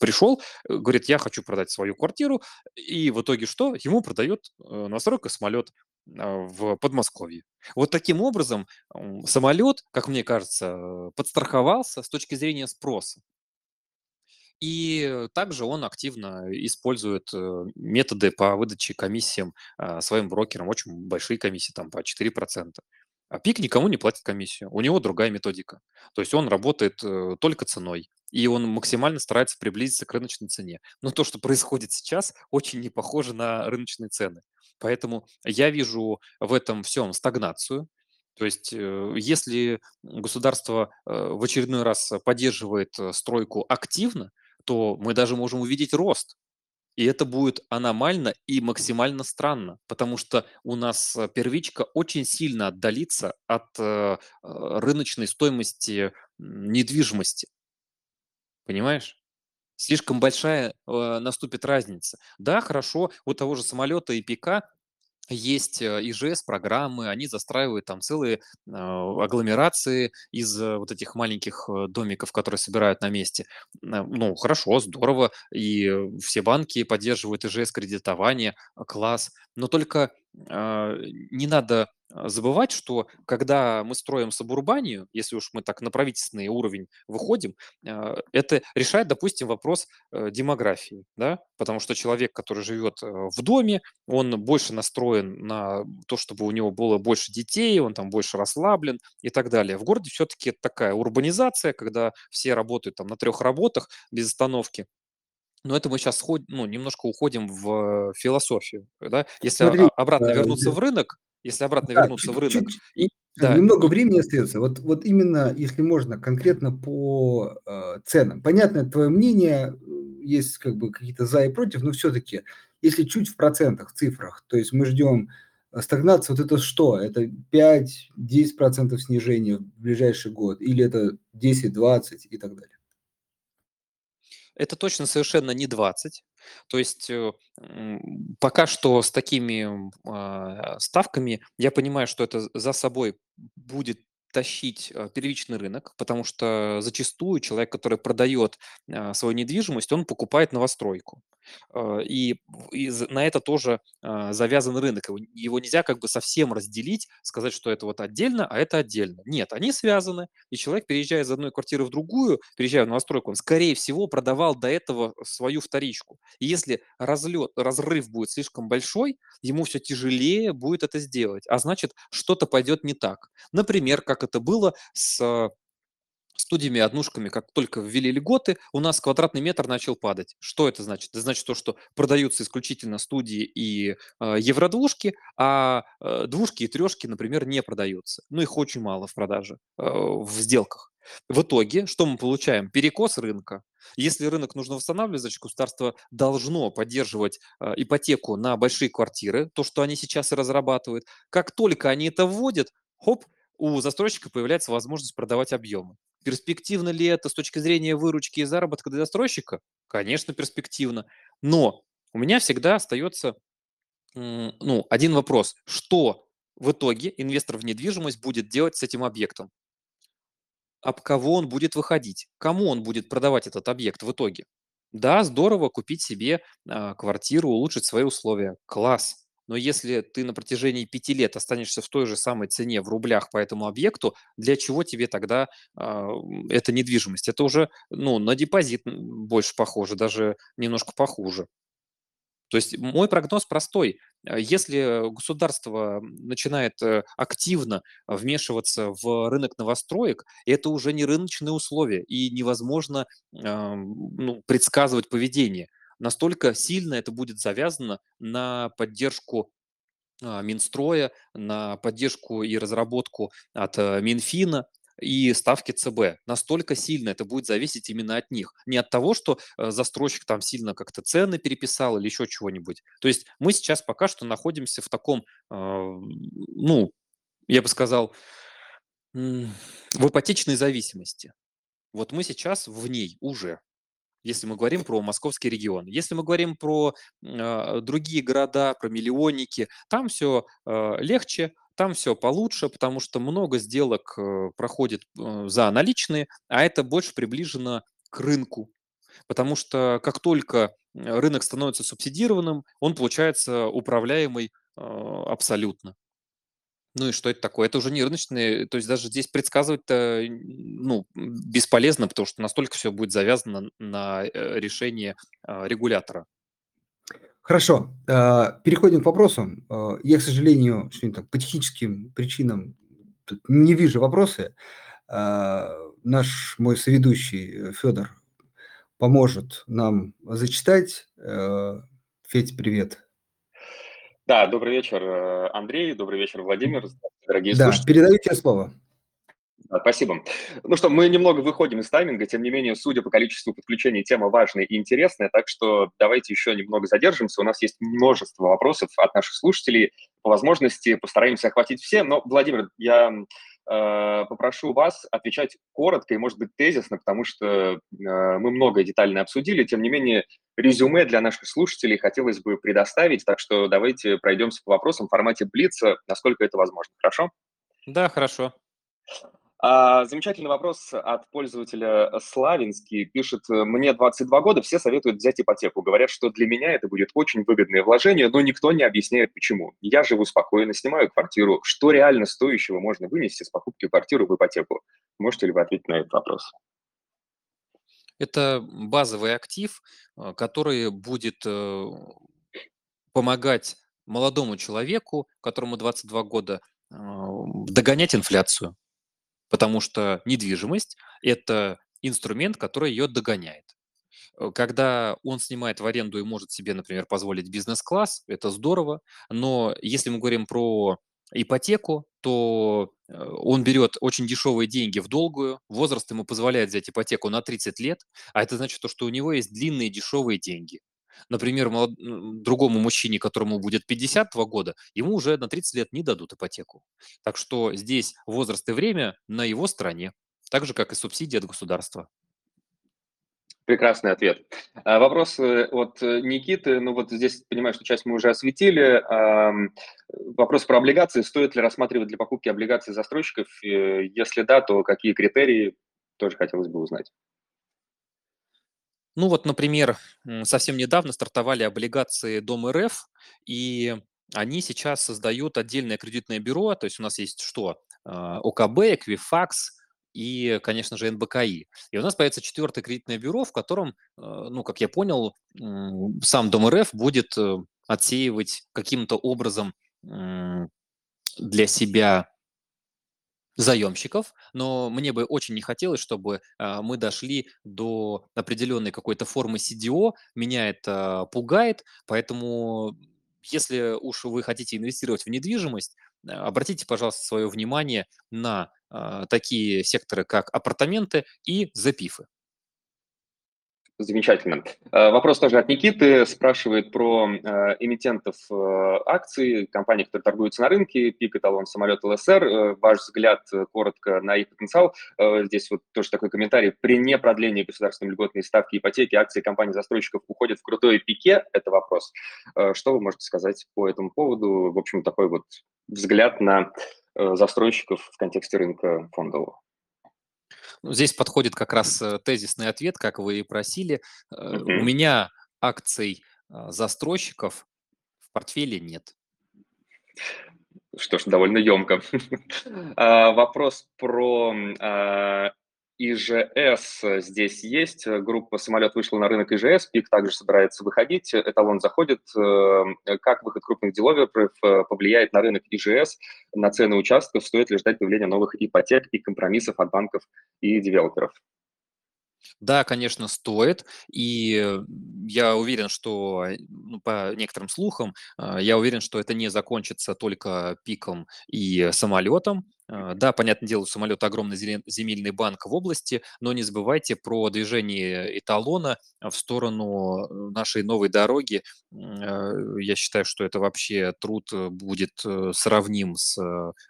пришел, говорит, я хочу продать свою квартиру, и в итоге что? Ему продает новостройка самолет в Подмосковье. Вот таким образом самолет, как мне кажется, подстраховался с точки зрения спроса. И также он активно использует методы по выдаче комиссиям своим брокерам. Очень большие комиссии, там по четыре процента. А ПИК никому не платит комиссию. У него другая методика. То есть он работает только ценой. и он максимально старается приблизиться к рыночной цене. Но то, что происходит сейчас, очень не похоже на рыночные цены. Поэтому я вижу в этом всем стагнацию. То есть если государство в очередной раз поддерживает стройку активно, то мы даже можем увидеть рост. И это будет аномально и максимально странно, потому что у нас первичка очень сильно отдалится от рыночной стоимости недвижимости. Понимаешь? Слишком большая э, наступит разница. Да, хорошо, у того же самолета и ПК есть э, ИЖС-программы, они застраивают там целые э, агломерации из э, вот этих маленьких э, домиков, которые собирают на месте. Э, ну, хорошо, здорово, и э, все банки поддерживают ИЖС-кредитование, класс. Но только э, не надо забывать, что когда мы строим сабурбанию, если уж мы так на правительственный уровень выходим, это решает, допустим, вопрос демографии, да? Потому что человек, который живет в доме, он больше настроен на то, чтобы у него было больше детей, он там больше расслаблен и так далее. В городе все-таки такая урбанизация, когда все работают там на трех работах без остановки. Но это мы сейчас ну, немножко уходим в философию. Да? Если Смотри, обратно вернуться в рынок, Если обратно да, вернуться чуть, в рынок. Чуть, и, да. Немного времени остается. Вот, вот именно, если можно, конкретно по э, ценам. Понятно, твое мнение, есть как бы какие-то за и против, но все-таки, если чуть в процентах, в цифрах, то есть мы ждем стагнацию, вот это что? Это пять-десять процентов снижения в ближайший год или это десять-двадцать и так далее? Это точно совершенно не двадцать. То есть пока что с такими э, ставками я понимаю, что это за собой будет тащить первичный рынок, потому что зачастую человек, который продает э, свою недвижимость, он покупает новостройку. Э, и, и на это тоже э, завязан рынок. Его, его нельзя как бы совсем разделить, сказать, что это вот отдельно, а это отдельно. Нет, они связаны, и человек, переезжая из одной квартиры в другую, переезжая в новостройку, он, скорее всего, продавал до этого свою вторичку. И если разлет, разрыв будет слишком большой, ему все тяжелее будет это сделать. А значит, что-то пойдет не так. Например, как это было с студиями, однушками, как только ввели льготы, у нас квадратный метр начал падать. Что это значит? Это значит то, что продаются исключительно студии и э, евродвушки, а э, двушки и трешки, например, не продаются. Ну, их очень мало в продаже, э, в сделках. В итоге, что мы получаем? Перекос рынка. Если рынок нужно восстанавливать, значит, государство должно поддерживать э, ипотеку на большие квартиры, то, что они сейчас и разрабатывают. Как только они это вводят, хоп, у застройщика появляется возможность продавать объемы. Перспективно ли это с точки зрения выручки и заработка для застройщика? Конечно, перспективно. Но у меня всегда остается ну, один вопрос. Что в итоге инвестор в недвижимость будет делать с этим объектом? Об кого он будет выходить? Кому он будет продавать этот объект в итоге? Да, здорово купить себе квартиру, улучшить свои условия. Класс. Но если ты на протяжении пяти лет останешься в той же самой цене в рублях по этому объекту, для чего тебе тогда э, эта недвижимость? Это уже ну, на депозит больше похоже, даже немножко похуже. То есть мой прогноз простой. Если государство начинает активно вмешиваться в рынок новостроек, это уже не рыночные условия, и невозможно э, ну, предсказывать поведение. Настолько сильно это будет завязано на поддержку Минстроя, на поддержку и разработку от Минфина и ставки ЦБ. Настолько сильно это будет зависеть именно от них. Не от того, что застройщик там сильно как-то цены переписал или еще чего-нибудь. То есть мы сейчас пока что находимся в таком, ну, я бы сказал, в ипотечной зависимости. Вот мы сейчас в ней уже. Если мы говорим про московский регион. Если мы говорим про э, другие города, про миллионники, там все э, легче, там все получше, потому что много сделок э, проходит э, за наличные, а это больше приближено к рынку. Потому что как только рынок становится субсидированным, он получается управляемый э, абсолютно. Ну и что это такое? Это уже не рыночные, то есть даже здесь предсказывать-то ну, бесполезно, потому что настолько все будет завязано на решение регулятора. Хорошо. Переходим к вопросу. Я, к сожалению, по техническим причинам не вижу вопросы. Наш мой соведущий Федор поможет нам зачитать. Федь, привет. Да, добрый вечер, Андрей, добрый вечер, Владимир, дорогие да, слушатели. Да, передаю тебе слово. Спасибо. Ну что, мы немного выходим из тайминга, тем не менее, судя по количеству подключений, тема важная и интересная, так что давайте еще немного задержимся. У нас есть множество вопросов от наших слушателей. По возможности постараемся охватить все, но, Владимир, я э, попрошу вас отвечать коротко и, может быть, тезисно, потому что э, мы многое детально обсудили, тем не менее, резюме для наших слушателей хотелось бы предоставить, так что давайте пройдемся по вопросам в формате блица, насколько это возможно. Хорошо? Да, хорошо. А, замечательный вопрос от пользователя Славинский. Пишет, мне двадцать два года, все советуют взять ипотеку. Говорят, что для меня это будет очень выгодное вложение, но никто не объясняет, почему. Я живу спокойно, снимаю квартиру. Что реально стоящего можно вынести с покупки квартиры в ипотеку? Можете ли вы ответить на этот вопрос? Это базовый актив, который будет помогать молодому человеку, которому двадцать два года, догонять инфляцию. Потому что недвижимость – это инструмент, который ее догоняет. Когда он снимает в аренду и может себе, например, позволить бизнес-класс, это здорово, но если мы говорим про ипотеку, то он берет очень дешевые деньги в долгую, возраст ему позволяет взять ипотеку на тридцать лет, а это значит, что у него есть длинные дешевые деньги. Например, другому мужчине, которому будет пятьдесят два года, ему уже на тридцать лет не дадут ипотеку. Так что здесь возраст и время на его стороне, так же, как и субсидии от государства. Прекрасный ответ. Вопрос от Никиты. Ну вот здесь, понимаю, что часть мы уже осветили. Вопрос про облигации. Стоит ли рассматривать для покупки облигаций застройщиков? Если да, то какие критерии? Тоже хотелось бы узнать. Ну вот, например, совсем недавно стартовали облигации ДОМ.РФ, и они сейчас создают отдельное кредитное бюро, то есть у нас есть что? ОКБ, Эквифакс и, конечно же, эн бэ ка и. И у нас появится четвертое кредитное бюро, в котором, ну, как я понял, сам ДОМ.РФ будет отсеивать каким-то образом для себя заемщиков, но мне бы очень не хотелось, чтобы э, мы дошли до определенной какой-то формы си ди о, меня это пугает, поэтому если уж вы хотите инвестировать в недвижимость, э, обратите, пожалуйста, свое внимание на э, такие секторы, как апартаменты и запифы. Замечательно. Вопрос тоже от Никиты. Спрашивает про эмитентов акций, компаний, которые торгуются на рынке, ПИК, Эталон, Самолет, ЛСР. Ваш взгляд коротко на их потенциал. Здесь вот тоже такой комментарий. При непродлении государственной льготной ставки ипотеки акции компаний-застройщиков уходят в крутое пике. Это вопрос. Что вы можете сказать по этому поводу? В общем, такой вот взгляд на застройщиков в контексте рынка фондового. Здесь подходит как раз тезисный ответ, как вы и просили. Mm-hmm. У меня акций застройщиков в портфеле нет. Что ж, довольно емко. Вопрос про и жэ эс здесь есть. Группа «Самолет» вышла на рынок и жэ эс, ПИК также собирается выходить, Эталон заходит. Как выход крупных девелоперов повлияет на рынок и жэ эс, на цены участков? Стоит ли ждать появления новых ипотек и компромиссов от банков и девелоперов? Да, конечно, стоит. И я уверен, что, ну, по некоторым слухам, я уверен, что это не закончится только пиком и самолетом. Да, понятное дело, у самолета огромный земельный банк в области, но не забывайте про движение Эталона в сторону нашей новой дороги. Я считаю, что это вообще труд будет сравним с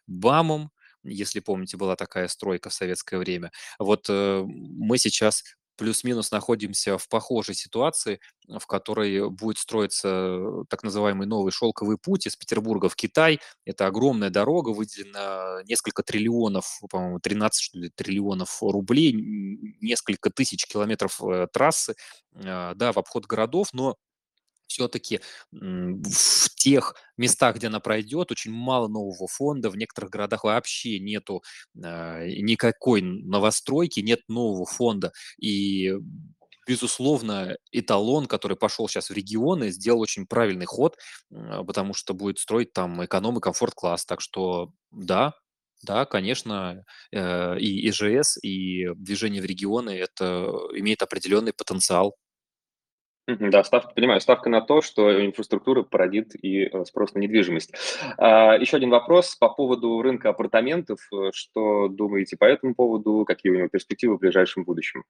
БАМом. Если помните, была такая стройка в советское время. Вот э, мы сейчас плюс-минус находимся в похожей ситуации, в которой будет строиться так называемый новый шелковый путь из Петербурга в Китай. Это огромная дорога, выделено несколько триллионов, по-моему, тринадцать триллионов рублей, несколько тысяч километров э, трассы, э, да, в обход городов, но все-таки в тех местах, где она пройдет, очень мало нового фонда. В некоторых городах вообще нету э, никакой новостройки, нет нового фонда. И, безусловно, Эталон, который пошел сейчас в регионы, сделал очень правильный ход, э, потому что будет строить там эконом и комфорт-класс. Так что да, Да, конечно, э, и ИЖС, и движение в регионы это имеет определенный потенциал. Мгм, Да, ставка, понимаю, ставка на то, что инфраструктура породит и э, спрос на недвижимость. А, еще один вопрос по поводу рынка апартаментов. Э, Что думаете по этому поводу? Какие у него перспективы в ближайшем будущем?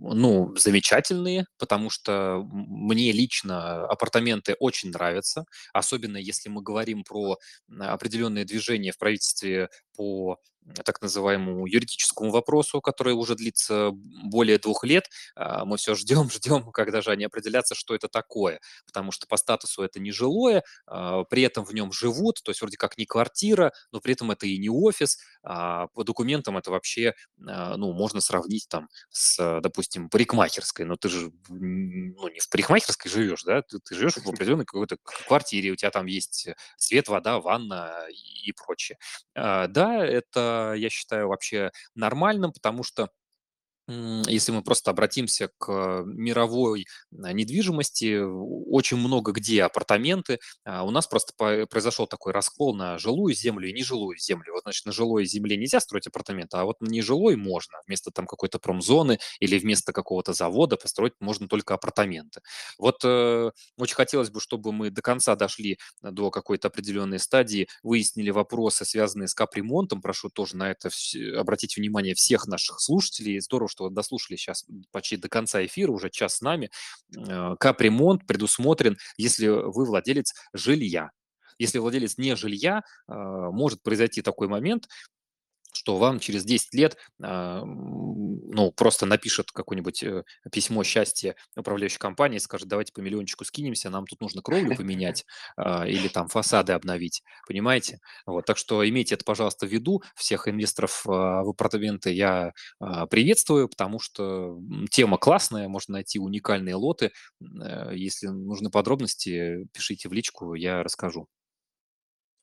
Ну, замечательные, потому что м- мне лично апартаменты очень нравятся, особенно если мы говорим про м, определенные движения в правительстве по м, так называемому юридическому вопросу, который уже длится более двух лет. А, Мы все ждем, ждем, когда же они определятся, что это такое, потому что по статусу это не жилое, а, при этом в нем живут, то есть вроде как не квартира, но при этом это и не офис. А, По документам это вообще, а, ну, можно сравнить там с, э, допустим, парикмахерской, но ты же м, ну, не в парикмахерской живешь, да, ты, ты живешь в определенной какой-то к- квартире, у тебя там есть э, свет, вода, ванна и, и прочее. А, Да, это, я считаю, вообще нормальным, потому что м, если мы просто обратимся к мировой а, недвижимости, у- очень много где апартаменты. А, У нас просто по- произошел такой раскол на жилую землю и нежилую землю. Вот, значит, на жилой земле нельзя строить апартаменты, а вот на нежилой можно. Вместо там какой-то промзоны или вместо какого-то завода построить можно только апартаменты. Вот э, очень хотелось бы, чтобы мы до конца дошли до какой-то определенной стадии, выяснили вопросы, связанные с капремонтом. Прошу тоже на это вс- обратить внимание всех наших слушателей. Здорово, что вы дослушали сейчас почти до конца эфира, уже час с нами. Э, Капремонт предусмотрен, если вы владелец жилья. Если владелец не жилья, э, может произойти такой момент, что вам через десять лет а, м, ну, просто напишет какое-нибудь э, письмо счастья управляющей компании, скажет, давайте по миллиончику скинемся, нам тут нужно кровлю поменять а, или там фасады обновить, понимаете? Вот, так что имейте это, пожалуйста, в виду. Всех инвесторов а, в апартаменты я а, приветствую, потому что м, тема классная, можно найти уникальные лоты. М, э, Если нужны подробности, пишите в личку, я расскажу.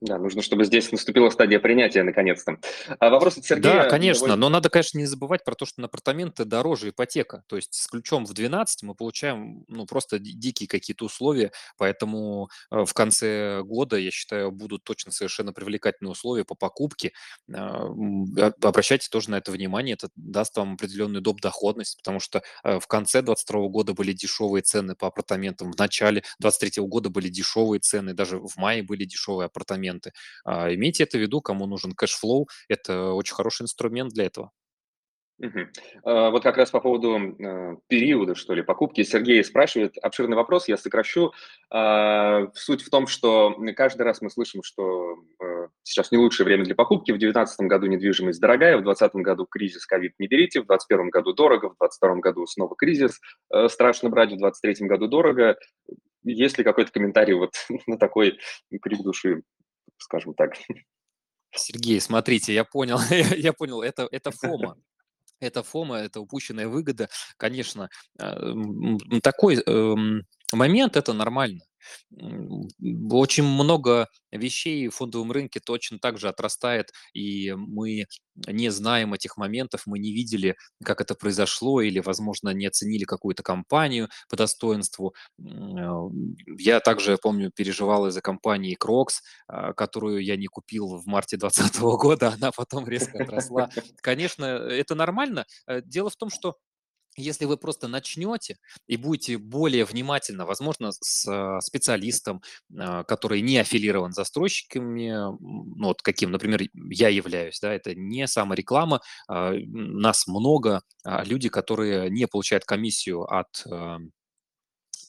Да, нужно, чтобы здесь наступила стадия принятия наконец-то. А вопрос от Да, Сергея конечно, довольно... но надо, конечно, не забывать про то, что на апартаменты дороже ипотека. То есть с ключом в двенадцать мы получаем ну, просто ди- дикие какие-то условия, поэтому э, в конце года, я считаю, будут точно совершенно привлекательные условия по покупке. А, м, а- Обращайте тоже на это внимание, это даст вам определенную доп. Доходность, потому что э, в конце двадцать второго года были дешевые цены по апартаментам, в начале двадцать третьего года были дешевые цены, даже в мае были дешевые апартаменты. А, Имейте это в виду, кому нужен кэшфлоу, это очень хороший инструмент для этого. Мгм. Э, Вот как раз по поводу э, периода, что ли, покупки. Сергей спрашивает, обширный вопрос, я сокращу. А, Суть в том, что каждый раз мы слышим, что э, сейчас не лучшее время для покупки. В две тысячи девятнадцатом году недвижимость дорогая, в двадцатом году кризис, ковид не берите, в двадцать первом году дорого, в двадцать втором году снова кризис, э, страшно брать, в двадцать третьем году дорого. Есть ли какой-то комментарий вот на такой крик души, скажем так? Сергей, смотрите, я понял, я понял, это, это фома. Это фома, это упущенная выгода, конечно. э, м, м, Такой эм, момент это нормально. М, Очень много вещей в фондовом рынке точно так же отрастает, и мы не знаем этих моментов, мы не видели, как это произошло, или, возможно, не оценили какую-то компанию по достоинству. М, э, Я также, помню, переживал из-за компании Крокс, а, которую я не купил в марте двадцатого года, она потом резко отросла. Конечно, это нормально. Э, Дело в том, что если вы просто начнете и будете более внимательно, возможно, с э, специалистом, э, который не аффилирован с застройщиками, м, ну, вот каким, например, я являюсь, да, это не самореклама, а, м, нас много, а, люди, которые не получают комиссию от э,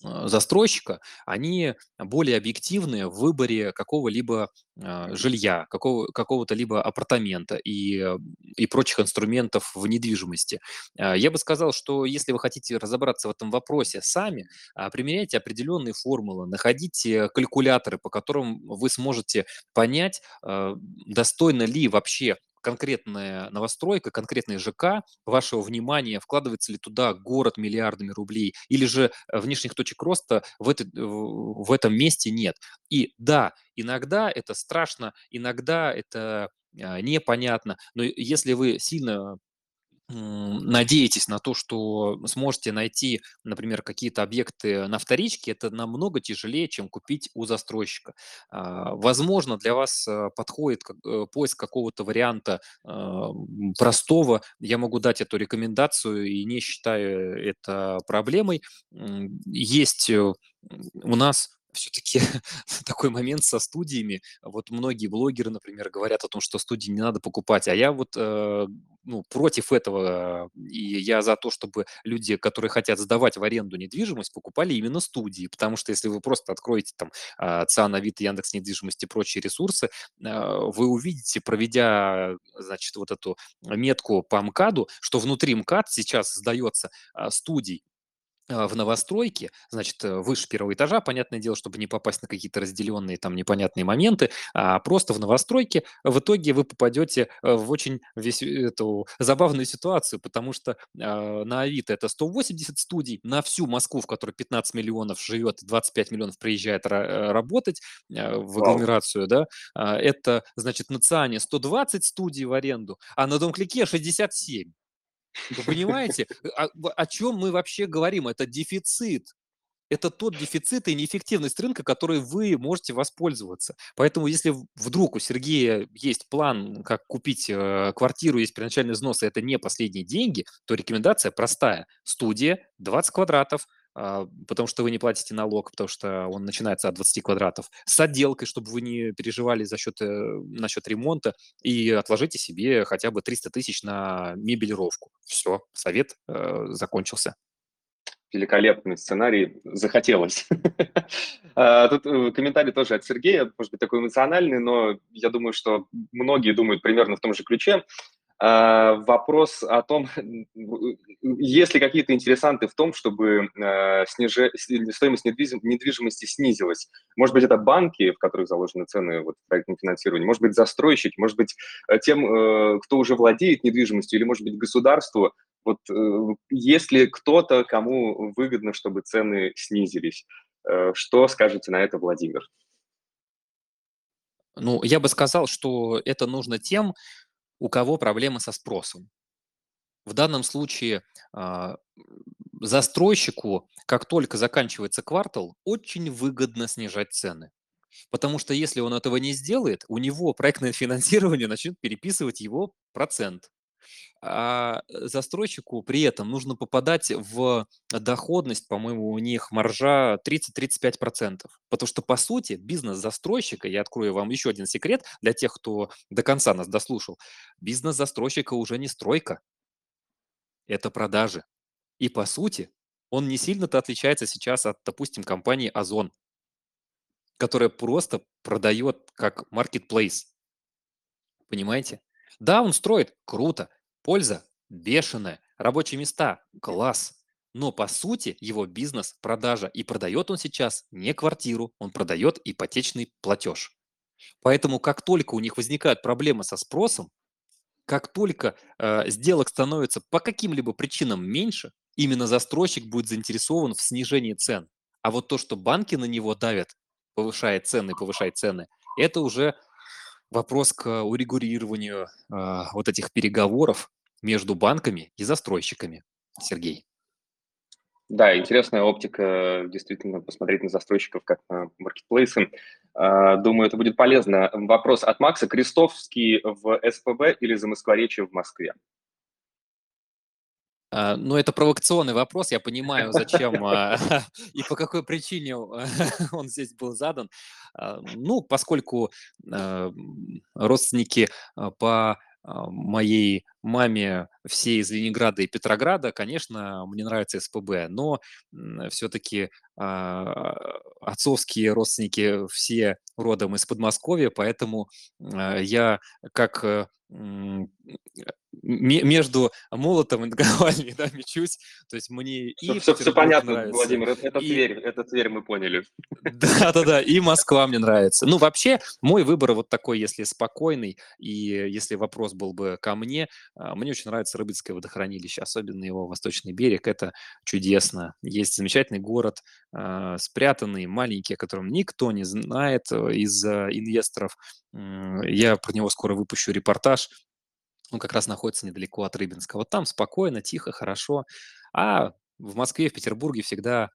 э, застройщика, они более объективны в выборе какого-либо э, жилья, какого, какого-то либо апартамента и, э, и прочих инструментов в недвижимости. Э, Я бы сказал, что если вы хотите разобраться в этом вопросе сами, а, примеряйте определенные формулы, находите калькуляторы, по которым вы сможете понять, э, достойна ли вообще конкретная новостройка, конкретный ЖК вашего внимания, вкладывается ли туда город миллиардами рублей, или же э, внешних точек роста в, этой- в в этом месте нет. И да, иногда это страшно, иногда это э, непонятно, но если вы сильно надеетесь на то, что сможете найти, например, какие-то объекты на вторичке, это намного тяжелее, чем купить у застройщика. А, Возможно, для вас а, подходит как- э, поиск какого-то варианта а, м, простого. Я могу дать эту рекомендацию и не считаю это проблемой. М, Есть э, м, у нас все-таки такой момент со студиями. Вот многие блогеры, например, говорят о том, что студии не надо покупать, а я вот э, ну, против этого, э, и я за то, чтобы люди, которые хотят сдавать в аренду недвижимость, покупали именно студии, потому что если вы просто откроете там а, ЦА, Авито, Яндекс недвижимость и прочие ресурсы, а, вы увидите, проведя, значит, вот эту метку по МКАДу, что внутри МКАД сейчас сдается а, студий а, в новостройке, значит, э, выше первого этажа, понятное дело, чтобы не попасть на какие-то разделенные там непонятные моменты, а просто в новостройке в итоге вы попадете э, в очень весь эту забавную ситуацию, потому что а, на Авито это сто восемьдесят студий, на всю Москву, в которой пятнадцать миллионов живет, двадцать пять миллионов приезжает ра- э, работать э, в Вау. агломерацию, да, а, это, значит, на ЦИАНе сто двадцать студий в аренду, а на Домклике шестьдесят семь. Вы понимаете, о, о чем мы вообще говорим? Это дефицит. Это тот дефицит и неэффективность рынка, которой вы можете воспользоваться. Поэтому, если в- вдруг у Сергея есть план, как купить э, квартиру, есть первоначальный взнос, и это не последние деньги, то рекомендация простая. Студия, двадцать квадратов, а, потому что вы не платите налог, потому что он начинается от двадцати квадратов, с отделкой, чтобы вы не переживали за счет, э, насчет ремонта, и отложите себе хотя бы триста тысяч на мебелировку. Все, совет э, закончился. Великолепный сценарий, захотелось. А, Тут э, комментарий тоже от Сергея, может быть, такой эмоциональный, но я думаю, что многие думают примерно в том же ключе. А, Вопрос о том, есть ли какие-то интересанты в том, чтобы э, снижи- с- стоимость недвизим- недвижимости снизилась. Может быть, это банки, в которых заложены цены вот, в проектном финансировании, может быть, застройщики, может быть, э, тем, э, кто уже владеет недвижимостью, или, может быть, государству. Вот э, есть ли кто-то, кому выгодно, чтобы цены снизились? Э, Что скажете на это, Владимир? Ну, я бы сказал, что это нужно тем, у кого проблемы со спросом. В данном случае а, застройщику, как только заканчивается квартал, очень выгодно снижать цены. Потому что если он этого не сделает, у него проектное финансирование начнет переписывать его процент. А застройщику при этом нужно попадать в доходность, по-моему, у них маржа тридцать-тридцать пять процентов. Потому что, по сути, бизнес застройщика, я открою вам еще один секрет для тех, кто до конца нас дослушал, бизнес застройщика уже не стройка, это продажи. И, по сути, он не сильно-то отличается сейчас от, допустим, компании «Озон», которая просто продает как маркетплейс. Понимаете? Да, он строит, круто, польза бешеная, рабочие места, класс. Но по сути его бизнес – продажа, и продает он сейчас не квартиру, он продает ипотечный платеж. Поэтому как только у них возникают проблемы со спросом, как только э, сделок становится по каким-либо причинам меньше, именно застройщик будет заинтересован в снижении цен. А вот то, что банки на него давят, повышая цены, повышая цены, это уже вопрос к урегулированию а, вот этих переговоров между банками и застройщиками, Сергей. Да, интересная оптика, действительно, посмотреть на застройщиков как на маркетплейсы. А, Думаю, это будет полезно. Вопрос от Макса. Крестовский в СПБ или Замоскворечье в Москве? А, Ну, это провокационный вопрос, я понимаю, зачем а, и по какой причине а, он здесь был задан. А, Ну, поскольку а, м, родственники а, по а, моей маме все из Ленинграда и Петрограда, конечно, мне нравится СПБ, но все-таки отцовские родственники все родом из Подмосковья, поэтому а, я как э, м, ме- между молотом и наковальней, да, мечусь. То есть мне и Все, все Петербург понятно, нравится, Владимир, это и Тверь, это Тверь мы поняли. да-да-да, и Москва мне нравится. Ну, вообще, мой выбор вот такой, если спокойный, и если вопрос был бы ко мне, а, мне очень нравится Рыбинское водохранилище, особенно его восточный берег, это чудесно. Есть замечательный город, а, спрятанный, маленький, о котором никто не знает э, из-за инвесторов. М, Я про него скоро выпущу репортаж. Он как раз находится недалеко от Рыбинска. Вот там спокойно, тихо, хорошо. А в Москве, в Петербурге всегда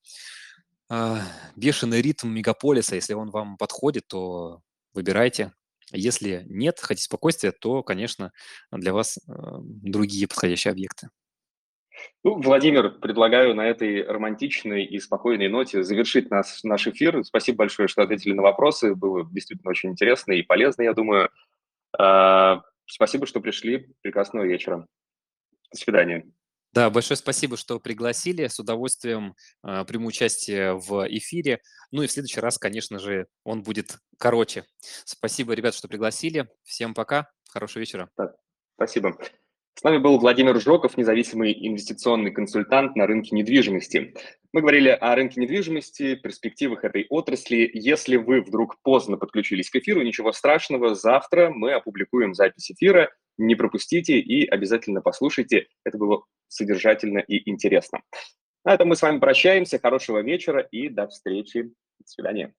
а, бешеный ритм мегаполиса. Если он вам подходит, то выбирайте. Если нет, хотите спокойствия, то, конечно, для вас э, другие подходящие объекты. Ну, Владимир, предлагаю на этой романтичной и спокойной ноте завершить нас, наш эфир. Спасибо большое, что ответили на вопросы. Было действительно очень интересно и полезно, я думаю. А, спасибо, что пришли. Прекрасного вечера. До свидания. Да, большое спасибо, что пригласили. С удовольствием а, приму участие в эфире. Ну и в следующий раз, конечно же, он будет короче. Спасибо, ребят, что пригласили. Всем пока. Хорошего вечера. Да, спасибо. С нами был Владимир Жоков, независимый инвестиционный консультант на рынке недвижимости. Мы говорили о рынке недвижимости, перспективах этой отрасли. Если вы вдруг поздно подключились к эфиру, ничего страшного, завтра мы опубликуем запись эфира. Не пропустите и обязательно послушайте. Это было содержательно и интересно. На этом мы с вами прощаемся. Хорошего вечера и до встречи. До свидания.